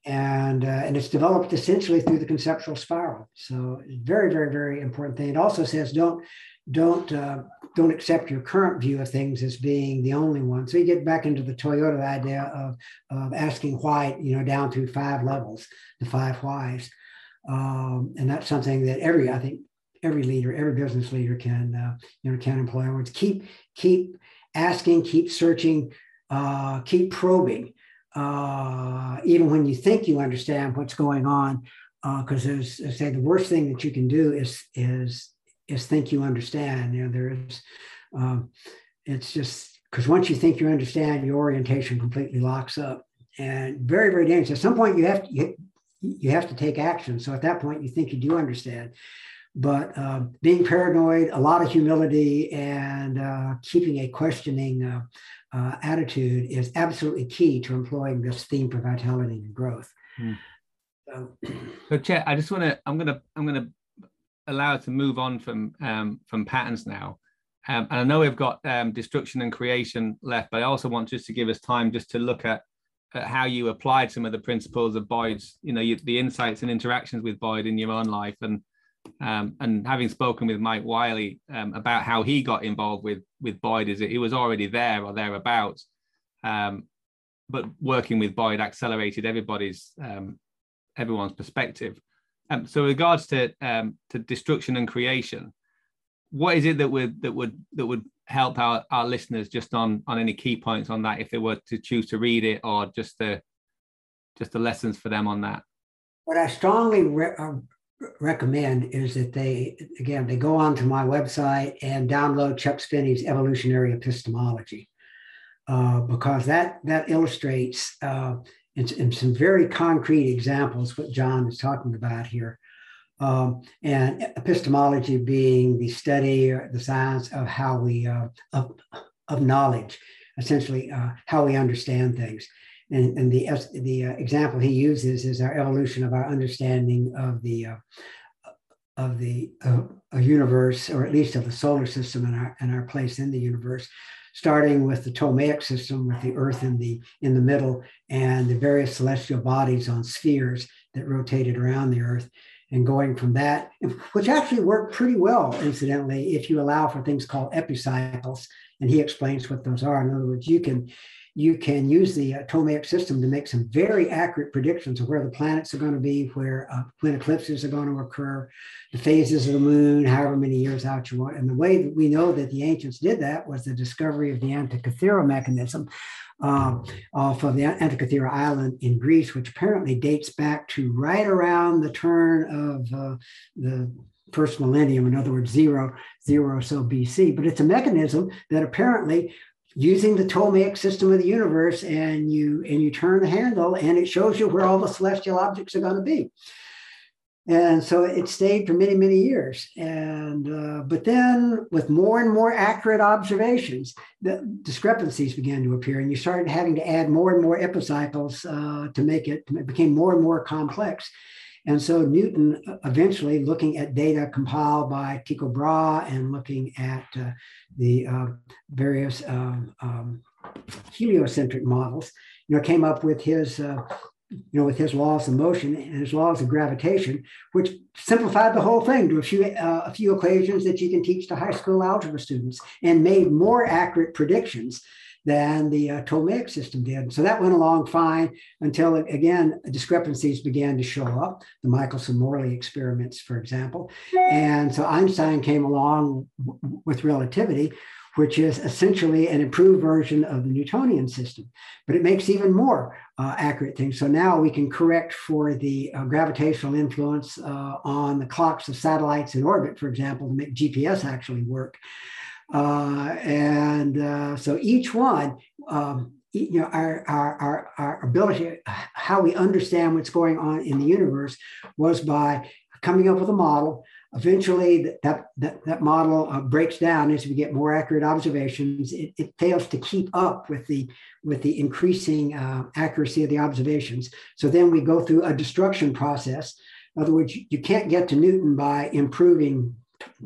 and uh, and it's developed essentially through the conceptual spiral. So very, very, very important thing. It also says don't don't uh, don't accept your current view of things as being the only one. So you get back into the Toyota idea of, of asking why, you know, down through five levels, the five whys. Um, and that's something that every, I think, every leader, every business leader can, uh, you know, can employ. In other words, keep, keep asking, keep searching, uh, keep probing, uh, even when you think you understand what's going on, because uh, there's, I say, the worst thing that you can do is, is, is think you understand. You know, there is, um, it's just, because once you think you understand, your orientation completely locks up, and very, very dangerous. At some point you have to, you, you have to take action. So at that point, you think you do understand, but uh, being paranoid, a lot of humility, and uh, keeping a questioning uh, uh, attitude is absolutely key to employing this theme for vitality and growth. Mm. So, so Chet, I just want to, I'm going to, I'm going to allow to move on from, um, from patterns now. Um, and I know we've got um, destruction and creation left, but I also want just to give us time just to look at At how you applied some of the principles of Boyd's, you know, you, the insights and interactions with Boyd in your own life, and um, and having spoken with Mike Wyly um, about how he got involved with with Boyd, is it he was already there or thereabouts, um, but working with Boyd accelerated everybody's um, everyone's perspective. Um, so, with regards to um, to destruction and creation, what is it that would that would that would help our, our listeners just on on any key points on that, if they were to choose to read it, or just the just the lessons for them on that? What I strongly re- uh, recommend is that they, again, they go onto my website and download Chuck Spinney's Evolutionary Epistemology, uh, because that that illustrates uh, in, in some very concrete examples what John is talking about here. Um, and epistemology being the study or the science of how we, uh, of, of knowledge, essentially uh, how we understand things. And, and the the uh, example he uses is our evolution of our understanding of the, uh, of the uh, a universe, or at least of the solar system and our, and our place in the universe, starting with the Ptolemaic system with the Earth in the, in the middle, and the various celestial bodies on spheres that rotated around the Earth. And going from that, which actually worked pretty well, incidentally, if you allow for things called epicycles, and he explains what those are. In other words, you can you can use the uh, Ptolemaic system to make some very accurate predictions of where the planets are going to be, where uh, when eclipses are going to occur, the phases of the moon, however many years out you want. And the way that we know that the ancients did that was the discovery of the Antikythera mechanism um, off of the Antikythera Island in Greece, which apparently dates back to right around the turn of uh, the first millennium, in other words, zero, zero or so B C. But it's a mechanism that apparently, using the Ptolemaic system of the universe, and you and you turn the handle, and it shows you where all the celestial objects are going to be. And so it stayed for many, many years. And uh, but then, with more and more accurate observations, the discrepancies began to appear, and you started having to add more and more epicycles uh, to make it. It became more and more complex. And so Newton eventually, looking at data compiled by Tycho Brahe and looking at uh, the uh, various um, um, heliocentric models, you know, came up with his, uh, you know, with his laws of motion and his laws of gravitation, which simplified the whole thing to a few, uh, a few equations that you can teach to high school algebra students, and made more accurate predictions than the uh, Ptolemaic system did. So that went along fine until, again, discrepancies began to show up, the Michelson-Morley experiments, for example. And so Einstein came along w- with relativity, which is essentially an improved version of the Newtonian system, but it makes even more uh, accurate things. So now we can correct for the uh, gravitational influence uh, on the clocks of satellites in orbit, for example, to make G P S actually work. Uh, and uh, so each one, um, you know, our, our, our, our ability, how we understand what's going on in the universe, was by coming up with a model. Eventually, that that, that model uh, breaks down as we get more accurate observations. It, it fails to keep up with the with the increasing uh, accuracy of the observations. So then we go through a destruction process In other words, you can't get to Newton by improving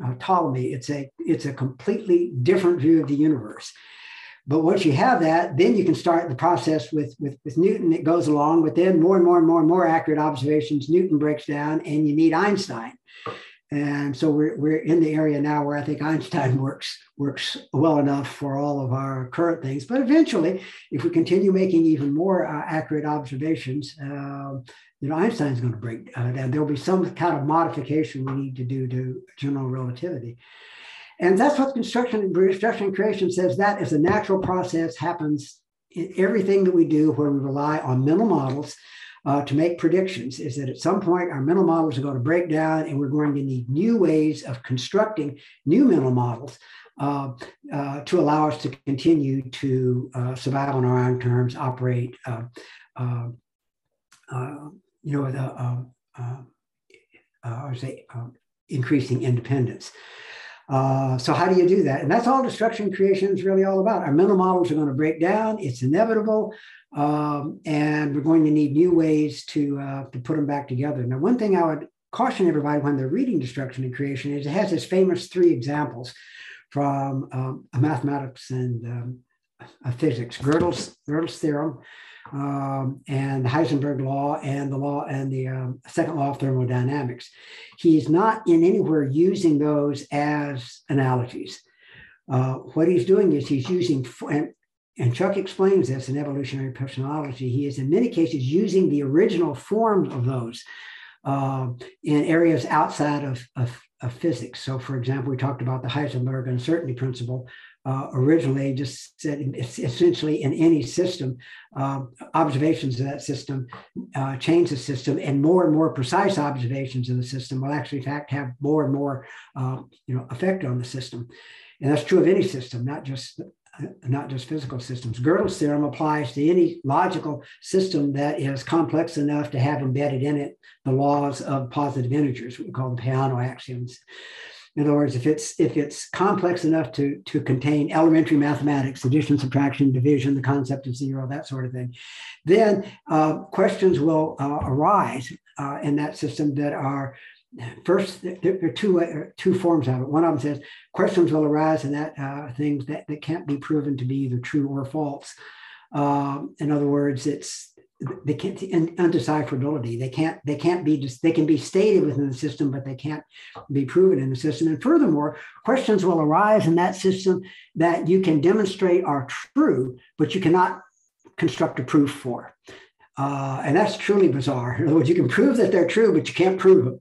uh, Ptolemy. It's a, it's a completely different view of the universe. But once you have that, then you can start the process with, with, with Newton. It goes along, but then more and more and more and more accurate observations, Newton breaks down and you need Einstein. And so we're, we're in the area now where I think Einstein works, works well enough for all of our current things. But eventually, if we continue making even more uh, accurate observations, uh, you know, Einstein's going to break uh, down. There'll be some kind of modification we need to do to general relativity. And that's what construction and construction and creation says, that as a natural process happens in everything that we do where we rely on mental models uh, to make predictions, is that at some point our mental models are going to break down and we're going to need new ways of constructing new mental models uh, uh, to allow us to continue to uh, survive on our own terms, operate, uh, uh, uh, you know, the, uh, uh, uh, I would say uh, increasing independence. Uh, so how do you do that? And that's all destruction creation is really all about. Our mental models are going to break down. It's inevitable. Um, and we're going to need new ways to, uh, to put them back together. Now, one thing I would caution everybody when they're reading destruction and creation is it has this famous three examples from um, mathematics and um, a physics, Gödel's, Gödel's theorem, um, and Heisenberg law, and the law and the um, second law of thermodynamics. He's not in anywhere using those as analogies. Uh, what he's doing is he's using, and, and Chuck explains this in evolutionary personality, he is in many cases using the original form of those uh, in areas outside of, of, of physics. So for example, we talked about the Heisenberg uncertainty principle. Uh, originally just said it's essentially in any system, uh, observations of that system uh, change the system, and more and more precise observations of the system will actually in fact have more and more uh, you know, effect on the system. And that's true of any system, not just uh, not just physical systems. Gödel's theorem applies to any logical system that is complex enough to have embedded in it the laws of positive integers, what we call the Peano axioms. In other words, if it's if it's complex enough to, to contain elementary mathematics, addition, subtraction, division, the concept of zero, that sort of thing, then uh, questions will uh, arise uh, in that system that are, first, there are two, uh, two forms of it. One of them says questions will arise in that uh, things that, that can't be proven to be either true or false. Um, in other words, it's they can't undecipherability. They can't. They can't be. They can be stated within the system, but they can't be proven in the system. And furthermore, questions will arise in that system that you can demonstrate are true, but you cannot construct a proof for. Uh, and that's truly bizarre. In other words, you can prove that they're true, but you can't prove them.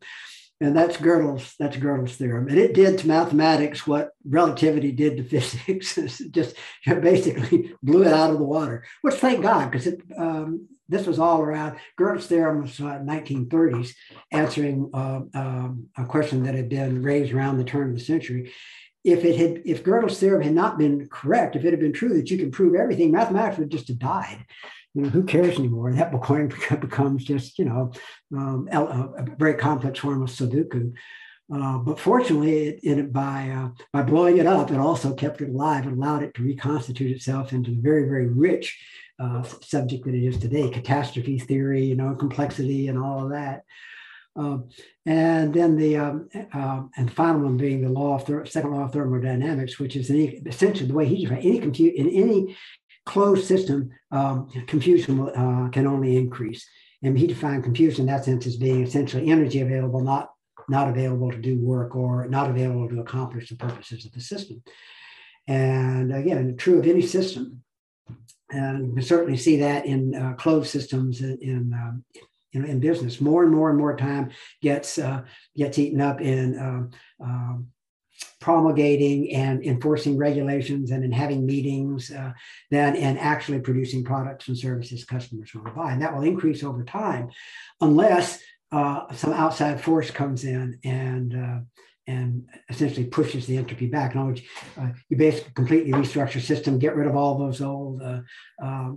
And that's Gödel's. That's Gödel's theorem. And it did to mathematics what relativity did to physics. It just basically blew it out of the water. Which, thank God, because it. Um, This was all around. Gödel's theorem was uh, nineteen thirties, answering uh, um, a question that had been raised around the turn of the century. If it had, if Gödel's theorem had not been correct, if it had been true that you can prove everything, mathematics would just have died. You know, who cares anymore? That coin becomes just, you know, um, a very complex form of Sudoku. Uh, but fortunately, it, it, by uh, by blowing it up, it also kept it alive and allowed it to reconstitute itself into the very, very rich uh, subject that it is today, catastrophe theory, you know, complexity and all of that. Um, and then the um, uh, and the final one being the law of the second law of thermodynamics, which is any, essentially the way he described any compute in any closed system, um, confusion will, uh, can only increase. And he defined confusion in that sense as being essentially energy available, not not available to do work, or not available to accomplish the purposes of the system. And again, true of any system. And you can certainly see that in uh, closed systems in, in, um, in, in business. More and more and more time gets, uh, gets eaten up in um, um, promulgating and enforcing regulations, and in having meetings, uh, than in actually producing products and services customers will buy. And that will increase over time, unless Uh, some outside force comes in and uh, and essentially pushes the entropy back. In other words, uh, you basically completely restructure the system, get rid of all those old uh, um,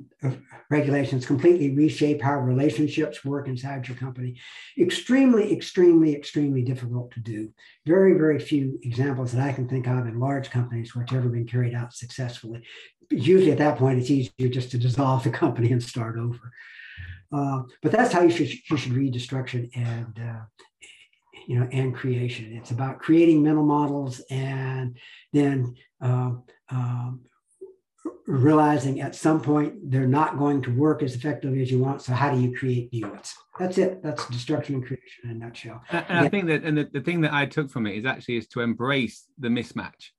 regulations, completely reshape how relationships work inside your company. Extremely, extremely, extremely difficult to do. Very, very few examples that I can think of in large companies where it's ever been carried out successfully. Usually at that point, it's easier just to dissolve the company and start over. Um, but that's how you should, you should read Destruction and, uh, you know, and Creation. It's about creating mental models and then um, um, realizing at some point they're not going to work as effectively as you want. So how do you create new ones? That's it. That's Destruction and Creation in a nutshell. And yeah. I think that, and the, the thing that I took from it is actually is to embrace the mismatch.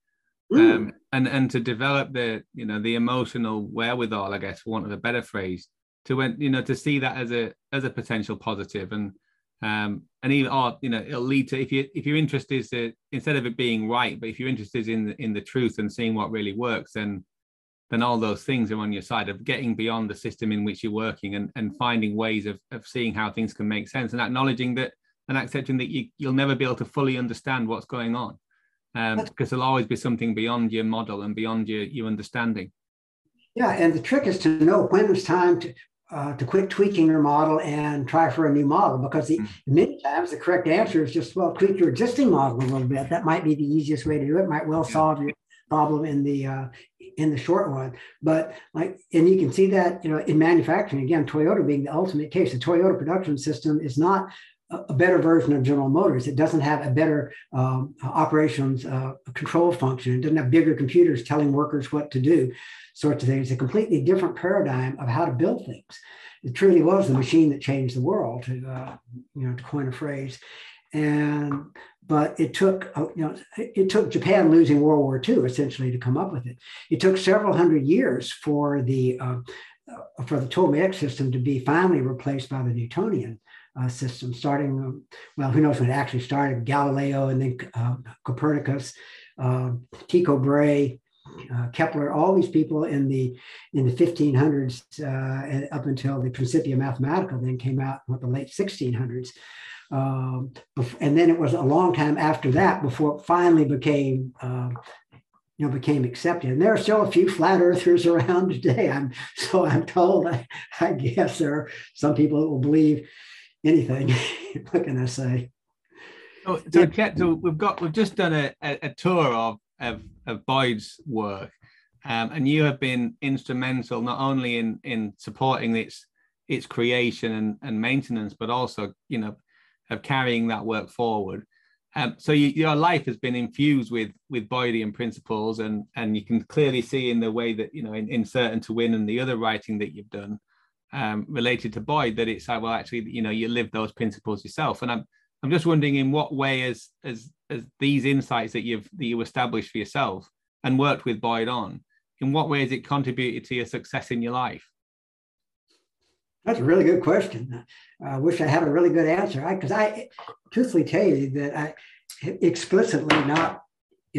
Mm. Um, and and to develop the, you know, the emotional wherewithal, I guess, for want of a better phrase, to, you know, to see that as a as a potential positive, and um and even, or, you know, it'll lead to, if you if your interest is to, instead of it being right, but if your interest is in the, in the truth and seeing what really works, then then all those things are on your side of getting beyond the system in which you're working, and and finding ways of of seeing how things can make sense, and acknowledging that and accepting that you you'll never be able to fully understand what's going on. Um, because there'll always be something beyond your model and beyond your, your understanding. Yeah, and the trick is to know when it's time to uh, to quit tweaking your model and try for a new model, because the, mm. many times the correct answer is just, well, tweak your existing model a little bit. That might be the easiest way to do it. Might well yeah. solve your problem in the uh, in the short run. But like, and you can see that, you know, in manufacturing, again, Toyota being the ultimate case. The Toyota production system is not a better version of General Motors. It doesn't have a better um, operations uh, control function. It doesn't have bigger computers telling workers what to do, sorts of things. It's a completely different paradigm of how to build things. It truly was the machine that changed the world, to uh, you know, to coin a phrase. And but it took you know it took Japan losing World War Two essentially to come up with it. It took several hundred years for the uh, for the Ptolemaic system to be finally replaced by the Newtonian Uh, system, starting, um, well, who knows when it actually started, Galileo, and then uh, Copernicus, uh, Tycho Brahe, uh, Kepler, all these people in the in the fifteen hundreds, uh, and up until the Principia Mathematica then came out in the late sixteen hundreds. Um, and then it was a long time after that before it finally became uh, You know, became accepted. And there are still a few flat earthers around today. I'm so I'm told. I, I guess there are some people that will believe anything. What can I say? So, so, Chet, so we've got we've just done a, a, a tour of, of of Boyd's work, um, and you have been instrumental not only in in supporting its its creation and, and maintenance, but also, you know, of carrying that work forward. Um, so you, your life has been infused with with Boydian principles, and and you can clearly see in the way that, you know, in, in Certain to Win and the other writing that you've done, Um, related to Boyd, that it's like, well, actually, you know, you live those principles yourself. And I'm, I'm just wondering in what way, as, as, as these insights that you've, that you established for yourself and worked with Boyd on, in what way has it contributed to your success in your life? That's a really good question. I wish I had a really good answer. I, cause I truthfully tell you that I explicitly not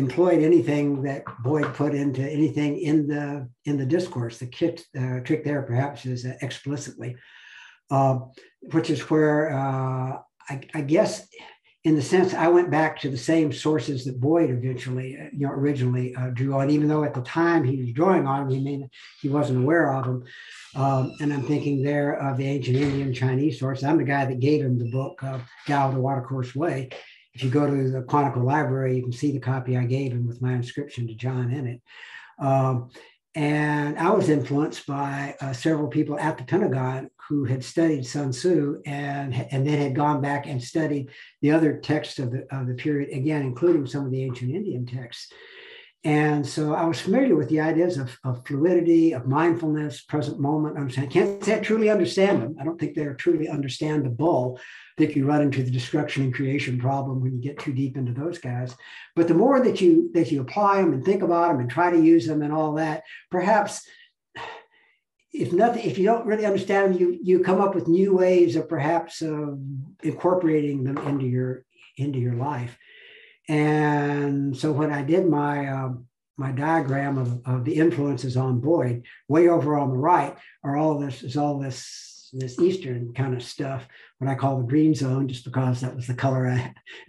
employed anything that Boyd put into anything in the in the discourse. The kit, uh, trick there perhaps is explicitly, uh, which is where uh, I, I guess in the sense I went back to the same sources that Boyd eventually, you know, originally uh, drew on, even though at the time he was drawing on them, he mean he wasn't aware of them. Um, and I'm thinking there of the ancient Indian Chinese source. I'm the guy that gave him the book, uh, Tao, the Watercourse Way. If you go to the Quantico Library, you can see the copy I gave him with my inscription to John in it. Um, and I was influenced by uh, several people at the Pentagon who had studied Sun Tzu and, and then had gone back and studied the other texts of the, of the period, again, including some of the ancient Indian texts. And so I was familiar with the ideas of, of fluidity, of mindfulness, present moment, understand. I can't say I truly understand them. I don't think they're truly understandable. I think you run into the destruction and creation problem when you get too deep into those guys. But the more that you that you apply them and think about them and try to use them and all that, perhaps if nothing, if you don't really understand them, you you come up with new ways of perhaps uh, incorporating them into your into your life. And so when I did my uh, my diagram of, of the influences on Boyd, way over on the right are all this is all this this Eastern kind of stuff, what I call the green zone, just because that was the color I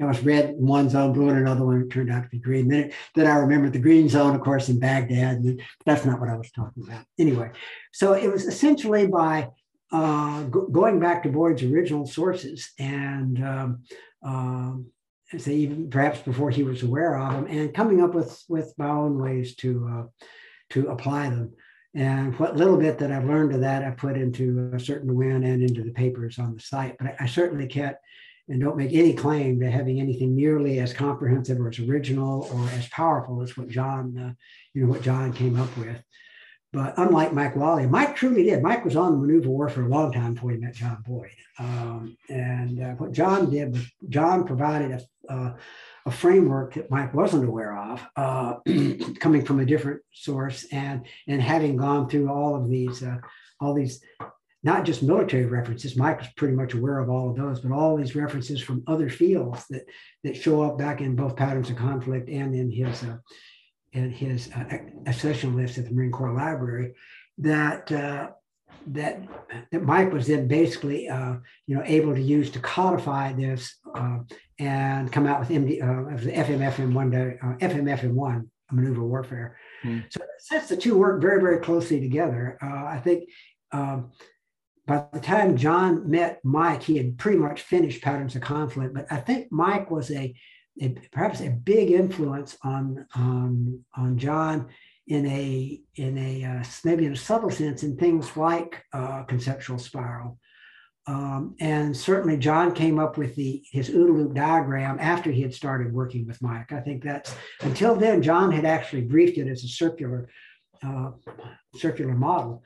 it was red in one zone, blue in another one. It turned out to be green. Then it, then I remembered the green zone, of course, in Baghdad. And that's not what I was talking about anyway. So it was essentially by uh, go going back to Boyd's original sources and. Um, um, say even perhaps before he was aware of them, and coming up with with my own ways to uh, to apply them. And what little bit that I've learned of that, I put into Certain to Win and into the papers on the site. But I certainly can't and don't make any claim to having anything nearly as comprehensive or as original or as powerful as what John, uh, you know, what John came up with. But unlike Mike Wyly, Mike truly did. Mike was on Maneuver Warfare for a long time before he met John Boyd. Um, and uh, what John did was John provided a, uh, a framework that Mike wasn't aware of, uh, coming from a different source, and and having gone through all of these, uh, all these. Not just military references, Mike was pretty much aware of all of those, but all these references from other fields that that show up back in both Patterns of Conflict and in his uh, in his uh, accession list at the Marine Corps Library, that uh, that that Mike was then basically uh, you know able to use to codify this uh, and come out with M D, uh, F M F M one, Maneuver Warfare. Mm. So since the two work very very closely together, uh, I think. Um, By the time John met Mike, he had pretty much finished Patterns of Conflict, but I think Mike was a, a perhaps a big influence on um, on John in a in a uh, maybe in a subtle sense in things like uh, conceptual spiral, um, and certainly John came up with the his OODA loop diagram after he had started working with Mike. I think that's until then John had actually briefed it as a circular uh, circular model.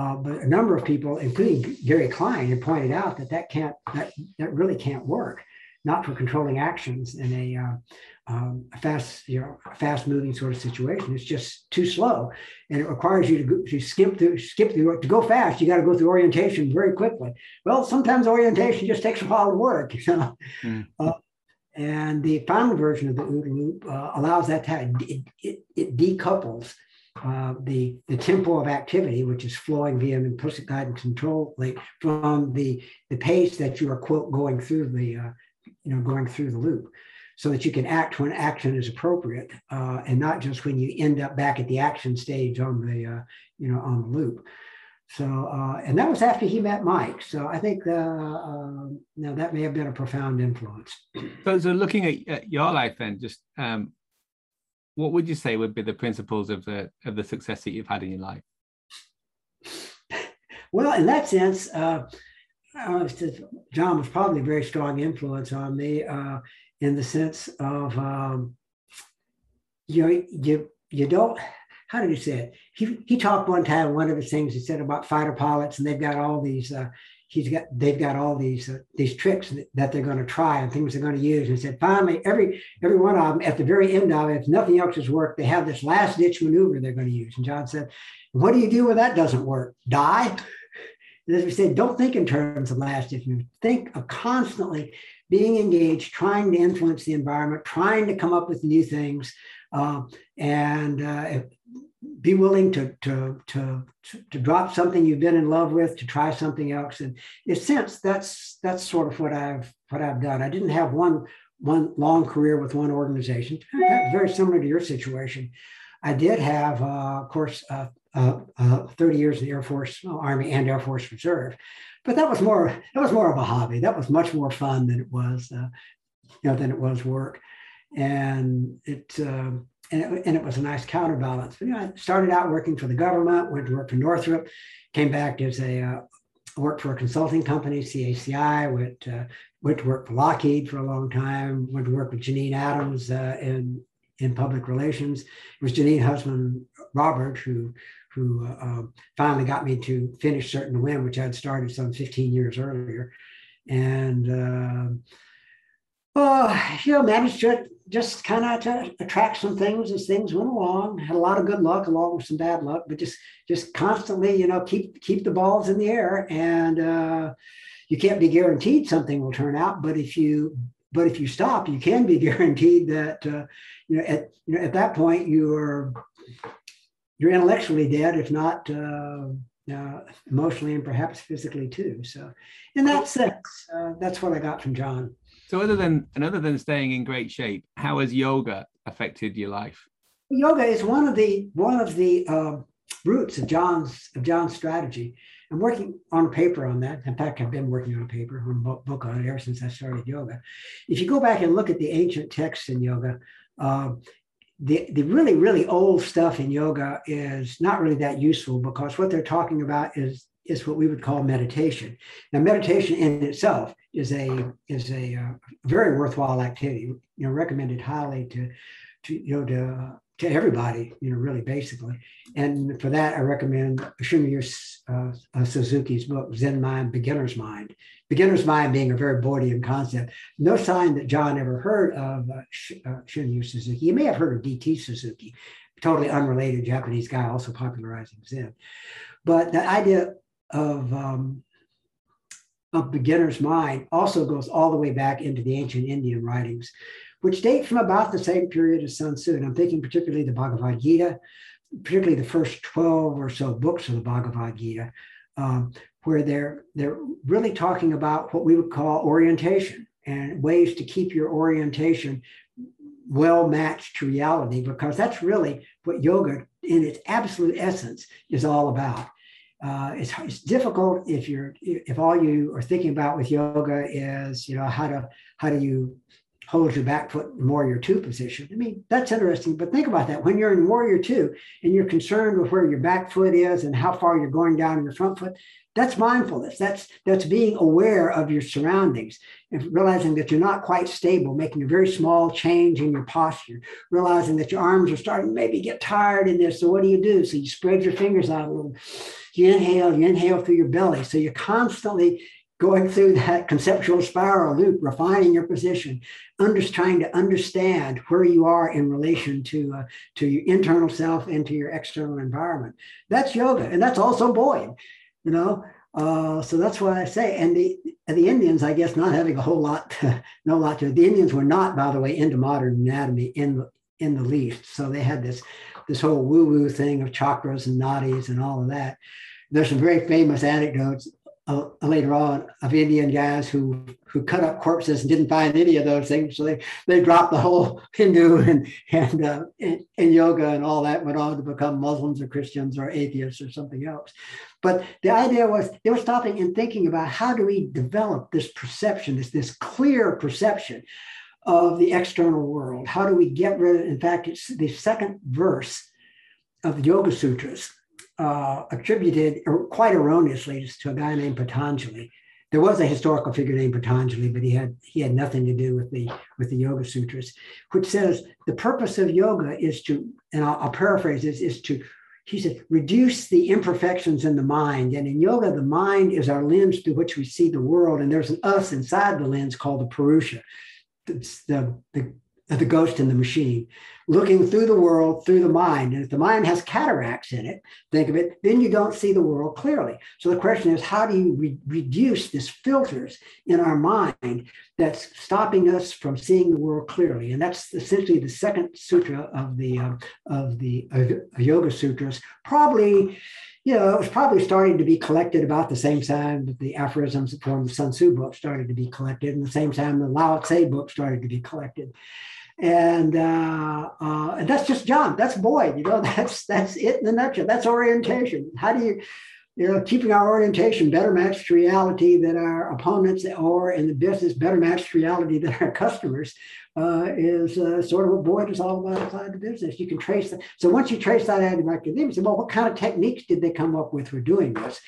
Uh, but a number of people, including Gary Klein, had pointed out that that can't, that, that really can't work, not for controlling actions in a, uh, um, a fast, you know, fast moving sort of situation. It's just too slow, and it requires you to, go, to skip through, skip through to go fast. You got to go through orientation very quickly. Well, sometimes orientation just takes a while to work, you know. Mm. Uh, and the final version of the OODA loop uh, allows that to happen. It, it, it decouples. Uh, the, the tempo of activity, which is flowing via an implicit guidance control link, from the, the pace that you are, quote, going through the, uh, you know, going through the loop, so that you can act when action is appropriate, uh, and not just when you end up back at the action stage on the, uh, you know, on the loop. So, uh, and that was after he met Mike. So I think uh, uh, now that may have been a profound influence. So, so looking at, at your life then, just um... what would you say would be the principles of the of the success that you've had in your life? Well, in that sense, uh, uh, John was probably a very strong influence on me uh, in the sense of um, you know you you don't. How did he say it? He he talked one time. One of his things he said about fighter pilots, and they've got all these. Uh, he's got they've got all these uh, these tricks that they're going to try and things they're going to use, and said finally every every one of them at the very end of it, if nothing else has worked, they have this last ditch maneuver they're going to use. And John said, what do you do when that doesn't work? Die? And as we said, don't think in terms of last ditch maneuver. Think of constantly being engaged, trying to influence the environment, trying to come up with new things, um, and uh, be willing to, to, to, to drop something you've been in love with, to try something else. And in a sense, that's, that's sort of what I've, what I've done. I didn't have one, one long career with one organization. That's very similar to your situation. I did have, uh, of course, uh, uh, uh, thirty years in the Air Force, Army and Air Force Reserve, but that was more, that was more of a hobby. That was much more fun than it was, uh, you know, than it was work. And it, um, And it, and it was a nice counterbalance. But, you know, I started out working for the government, went to work for Northrop, came back as a uh, worked for a consulting company, C A C I. Went uh, went to work for Lockheed for a long time. Went to work with Janine Adams uh, in in public relations. It was Janine's husband Robert who who uh, um, finally got me to finish Certain to Win, which I had started some fifteen years earlier, and. Um, Oh, you know, managed to just kind of attract some things as things went along. Had a lot of good luck along with some bad luck, but just just constantly, you know, keep keep the balls in the air. And uh, you can't be guaranteed something will turn out, but if you but if you stop, you can be guaranteed that uh, you know at you know at that point you're you're intellectually dead, if not uh, uh, emotionally and perhaps physically too. So, in that sense, uh, that's what I got from John. So other than and other than staying in great shape, how has yoga affected your life? Yoga is one of the one of the uh, roots of John's of John's strategy. I'm working on a paper on that. In fact, I've been working on a paper, on a book on it ever since I started yoga. If you go back and look at the ancient texts in yoga, uh, the, the really, really old stuff in yoga is not really that useful, because what they're talking about is, is what we would call meditation. Now, meditation in itself is a, is a uh, very worthwhile activity, you know, recommended highly to, to, you know, to, to everybody, you know, really basically. And for that, I recommend Shinya uh, Suzuki's book, Zen Mind, Beginner's Mind. Beginner's mind being a very Boydian concept. No sign that John ever heard of uh, Sh uh, Shinya Suzuki. You may have heard of D T Suzuki, totally unrelated Japanese guy, also popularizing Zen. But the idea of, um, of beginner's mind also goes all the way back into the ancient Indian writings, which date from about the same period as Sun Tzu. And I'm thinking particularly the Bhagavad Gita, particularly the first twelve or so books of the Bhagavad Gita, um, where they're, they're really talking about what we would call orientation and ways to keep your orientation well matched to reality, because that's really what yoga in its absolute essence is all about. Uh, it's, it's difficult if you're, if all you are thinking about with yoga is, you know, how to, how do you hold your back foot warrior two position. I mean, that's interesting, but think about that. When you're in warrior two and you're concerned with where your back foot is and how far you're going down in your front foot, that's mindfulness. That's, that's being aware of your surroundings and realizing that you're not quite stable, making a very small change in your posture, realizing that your arms are starting to maybe get tired in this. So what do you do? So you spread your fingers out a little, you inhale, you inhale through your belly. So you're constantly going through that conceptual spiral loop, refining your position, under, trying to understand where you are in relation to, uh, to your internal self and to your external environment. That's yoga, and that's also Boyd, you know? Uh, so that's what I say. And the, and the Indians, I guess, not having a whole lot, to, no lot to, the Indians were not, by the way, into modern anatomy in the, in the least. So they had this, this whole woo-woo thing of chakras and nadis and all of that. There's some very famous anecdotes Uh, later on of Indian guys who who cut up corpses and didn't find any of those things, so they they dropped the whole Hindu and and, uh, and and yoga and all that, went on to become Muslims or Christians or atheists or something else. But the idea was they were stopping and thinking about how do we develop this perception, this this clear perception of the external world. How do we get rid of? In fact, it's the second verse of the Yoga Sutras. Uh, attributed quite erroneously to a guy named Patanjali. There was a historical figure named Patanjali, but he had he had nothing to do with the with the Yoga Sutras, which says the purpose of yoga is to, and I'll, I'll paraphrase this, is to, he said, reduce the imperfections in the mind. And in yoga, the mind is our lens through which we see the world, and there's an us inside the lens called the Purusha, the the, the the ghost in the machine, looking through the world through the mind. And if the mind has cataracts in it, think of it, then you don't see the world clearly. So the question is, how do you re reduce this filters in our mind that's stopping us from seeing the world clearly? And that's essentially the second sutra of the uh, of the uh, Yoga Sutras. Probably, you know, it was probably starting to be collected about the same time that the aphorisms from the Sun Tzu book started to be collected, and the same time the Lao Tse book started to be collected. And uh, uh, and that's just John. That's Boyd. You know, that's that's it in a nutshell. That's orientation. How do you, you know, keeping our orientation better matched to reality than our opponents, or in the business better matched to reality than our customers, uh, is uh, sort of what Boyd is all about inside the business. You can trace that. So once you trace that out, you say, well, what kind of techniques did they come up with for doing this?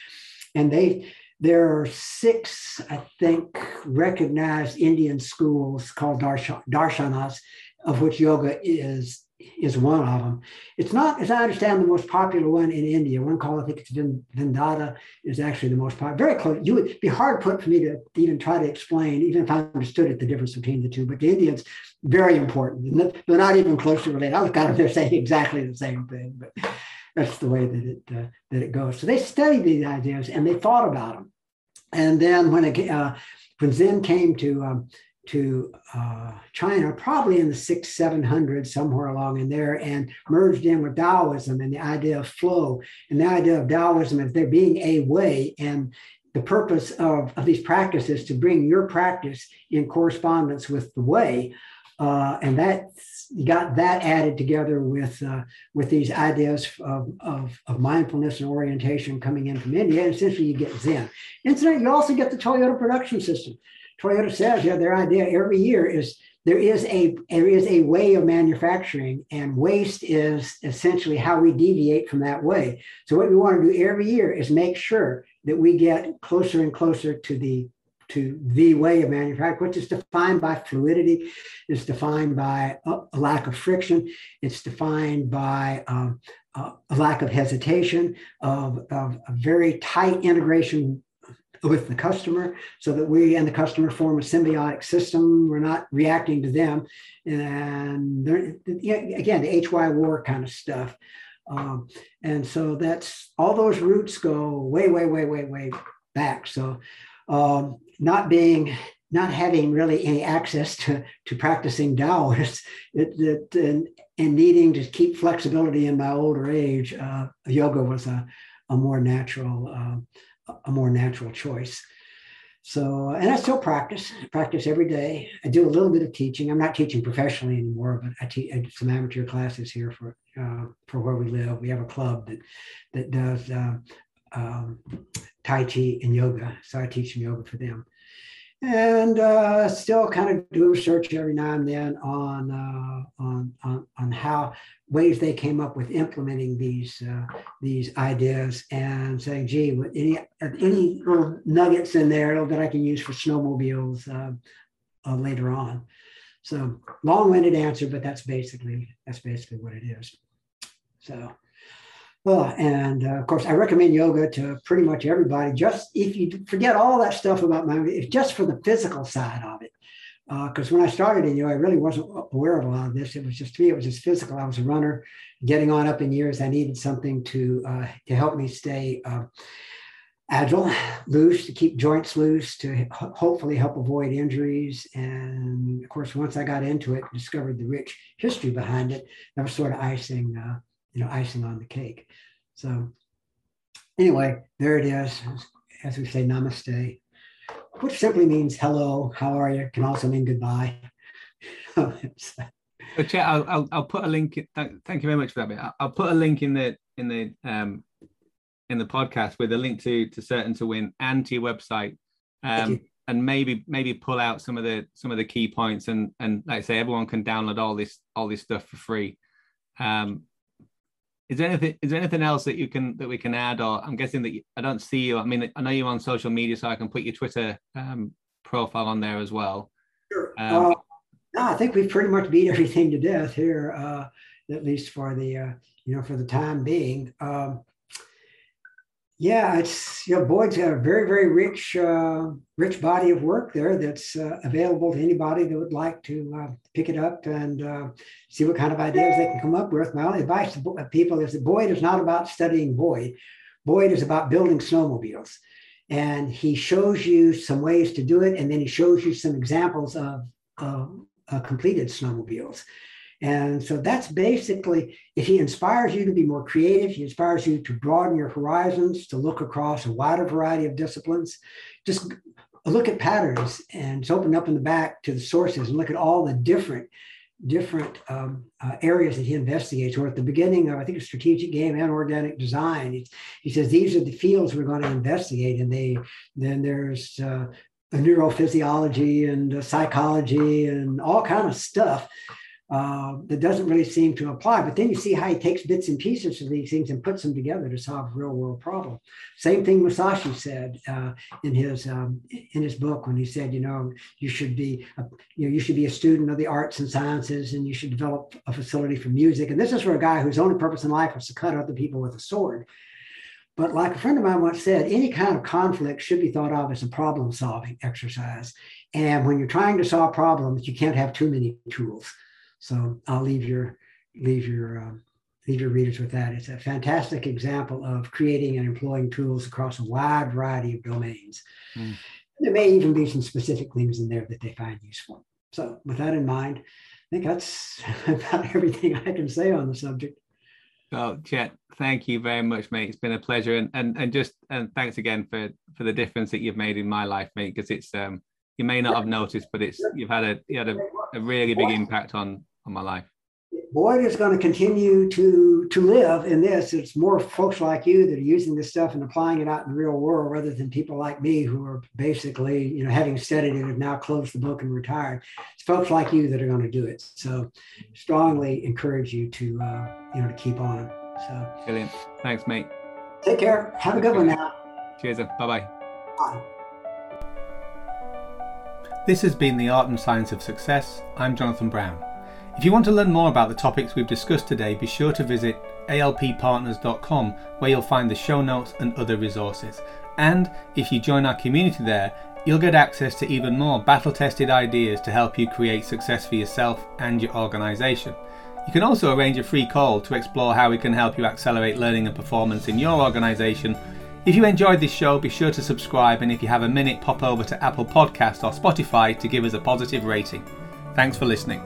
And they. There are six, I think, recognized Indian schools called darshan, darshanas, of which yoga is, is one of them. It's not, as I understand, the most popular one in India. One called, I think it's Vendata, is actually the most popular. Very close. You would be hard put for me to even try to explain, even if I understood it, the difference between the two. But the Indians, very important. They're not even closely related. I look at them, they're saying exactly the same thing. But that's the way that it, uh, that it goes. So they studied these ideas and they thought about them. And then when, it, uh, when Zen came to, um, to uh, China, probably in the six, seven hundreds, somewhere along in there, and merged in with Taoism and the idea of flow. And the idea of Taoism is there being a way, and the purpose of, of these practices to bring your practice in correspondence with the way. Uh, and that you got that added together with uh, with these ideas of, of, of mindfulness and orientation coming in from India, and essentially you get Zen. Incidentally, you also get the Toyota production system. Toyota says, yeah, their idea every year is there is a there is a way of manufacturing, and waste is essentially how we deviate from that way. So what we want to do every year is make sure that we get closer and closer to the to the way of manufacturing, which is defined by fluidity, it's defined by a lack of friction, it's defined by um, a lack of hesitation, of, of a very tight integration with the customer, so that we and the customer form a symbiotic system. We're not reacting to them. And again, the H Y war kind of stuff. Um, and so that's, all those roots go way, way, way, way, way back. So um, not being, not having really any access to, to practicing Tao it, it, and, and needing to keep flexibility in my older age, uh, yoga was a, a more natural uh, a more natural choice. So, and I still practice, I practice every day. I do a little bit of teaching. I'm not teaching professionally anymore, but I teach I do some amateur classes here for uh, for where we live. We have a club that that does uh, um, Tai Chi and yoga. So I teach some yoga for them. And uh, still kind of do research every now and then on, uh, on, on, on how ways they came up with implementing these, uh, these ideas, and saying, gee, with any, any little nuggets in there that I can use for snowmobiles uh, uh, later on. So long-winded answer, but that's basically, that's basically what it is. So. Well, and uh, of course, I recommend yoga to pretty much everybody. Just if you forget all that stuff about mind, it's just for the physical side of it. Because uh, when I started in yoga, I really wasn't aware of a lot of this. It was just to me, it was just physical. I was a runner, getting on up in years. I needed something to uh, to help me stay uh, agile, loose, to keep joints loose, to hopefully help avoid injuries. And of course, once I got into it, discovered the rich history behind it, that was sort of icing. Uh, You know, icing on the cake. So anyway, there it is. As we say, namaste, which simply means hello, how are you? Can also mean goodbye. So, Chet, I'll, I'll I'll put a link. Thank you very much for that bit. I'll put a link in the in the um in the podcast with a link to to Certain to Win and to your website, um, and maybe maybe pull out some of the some of the key points, and and like I say, everyone can download all this all this stuff for free. Um, Is there anything? Is there anything else that you can that we can add? Or I'm guessing that you, I don't see you. I mean, I know you're on social media, so I can put your Twitter um, profile on there as well. Sure. Um, uh, no, I think we've pretty much beat everything to death here, uh, at least for the uh, you know for the time being. Um, yeah, it's you know Boyd's got a very very rich uh, rich body of work there that's uh, available to anybody that would like to uh, pick it up and uh, see what kind of ideas they can come up with. My only advice to people is that Boyd is not about studying Boyd. Boyd is about building snowmobiles, and he shows you some ways to do it, and then he shows you some examples of uh, uh, completed snowmobiles. And so that's basically, if he inspires you to be more creative, he inspires you to broaden your horizons, to look across a wider variety of disciplines, just look at patterns and just open up in the back to the sources and look at all the different different um, uh, areas that he investigates. Or at the beginning of, I think, a strategic game and organic design, he, he says, these are the fields we're going to investigate. And they then there's uh, neurophysiology and uh, psychology and all kind of stuff. Uh, that doesn't really seem to apply, but then you see how he takes bits and pieces of these things and puts them together to solve real world problem. Same thing Musashi said uh, in his um, in his book when he said, you know, you should be a, you know you should be a student of the arts and sciences, and you should develop a facility for music. And this is for a guy whose only purpose in life was to cut other people with a sword. But like a friend of mine once said, any kind of conflict should be thought of as a problem solving exercise. And when you're trying to solve problems, you can't have too many tools. So I'll leave your leave your um, leave your readers with that. It's a fantastic example of creating and employing tools across a wide variety of domains. Mm. There may even be some specific things in there that they find useful. So with that in mind, I think that's about everything I can say on the subject. Well, Chet, thank you very much, mate. It's been a pleasure, and and and just and thanks again for for the difference that you've made in my life, mate. Because it's um you may not have noticed, but it's you've had a you had a, a really big impact on. My life. Boyd is going to continue to, to live in this. It's more folks like you that are using this stuff and applying it out in the real world rather than people like me who are basically, you know, having studied it, have now closed the book and retired. It's folks like you that are going to do it. So strongly encourage you to, uh, you know, to keep on. So brilliant. Thanks, mate. Take care. Have That's a good, good one now. Cheers. Bye-bye. Bye. This has been The Art and Science of Success. I'm Jonathan Brown. If you want to learn more about the topics we've discussed today, be sure to visit A L P partners dot com, where you'll find the show notes and other resources. And if you join our community there, you'll get access to even more battle-tested ideas to help you create success for yourself and your organization. You can also arrange a free call to explore how we can help you accelerate learning and performance in your organization. If you enjoyed this show, be sure to subscribe, and if you have a minute, pop over to Apple Podcasts or Spotify to give us a positive rating. Thanks for listening.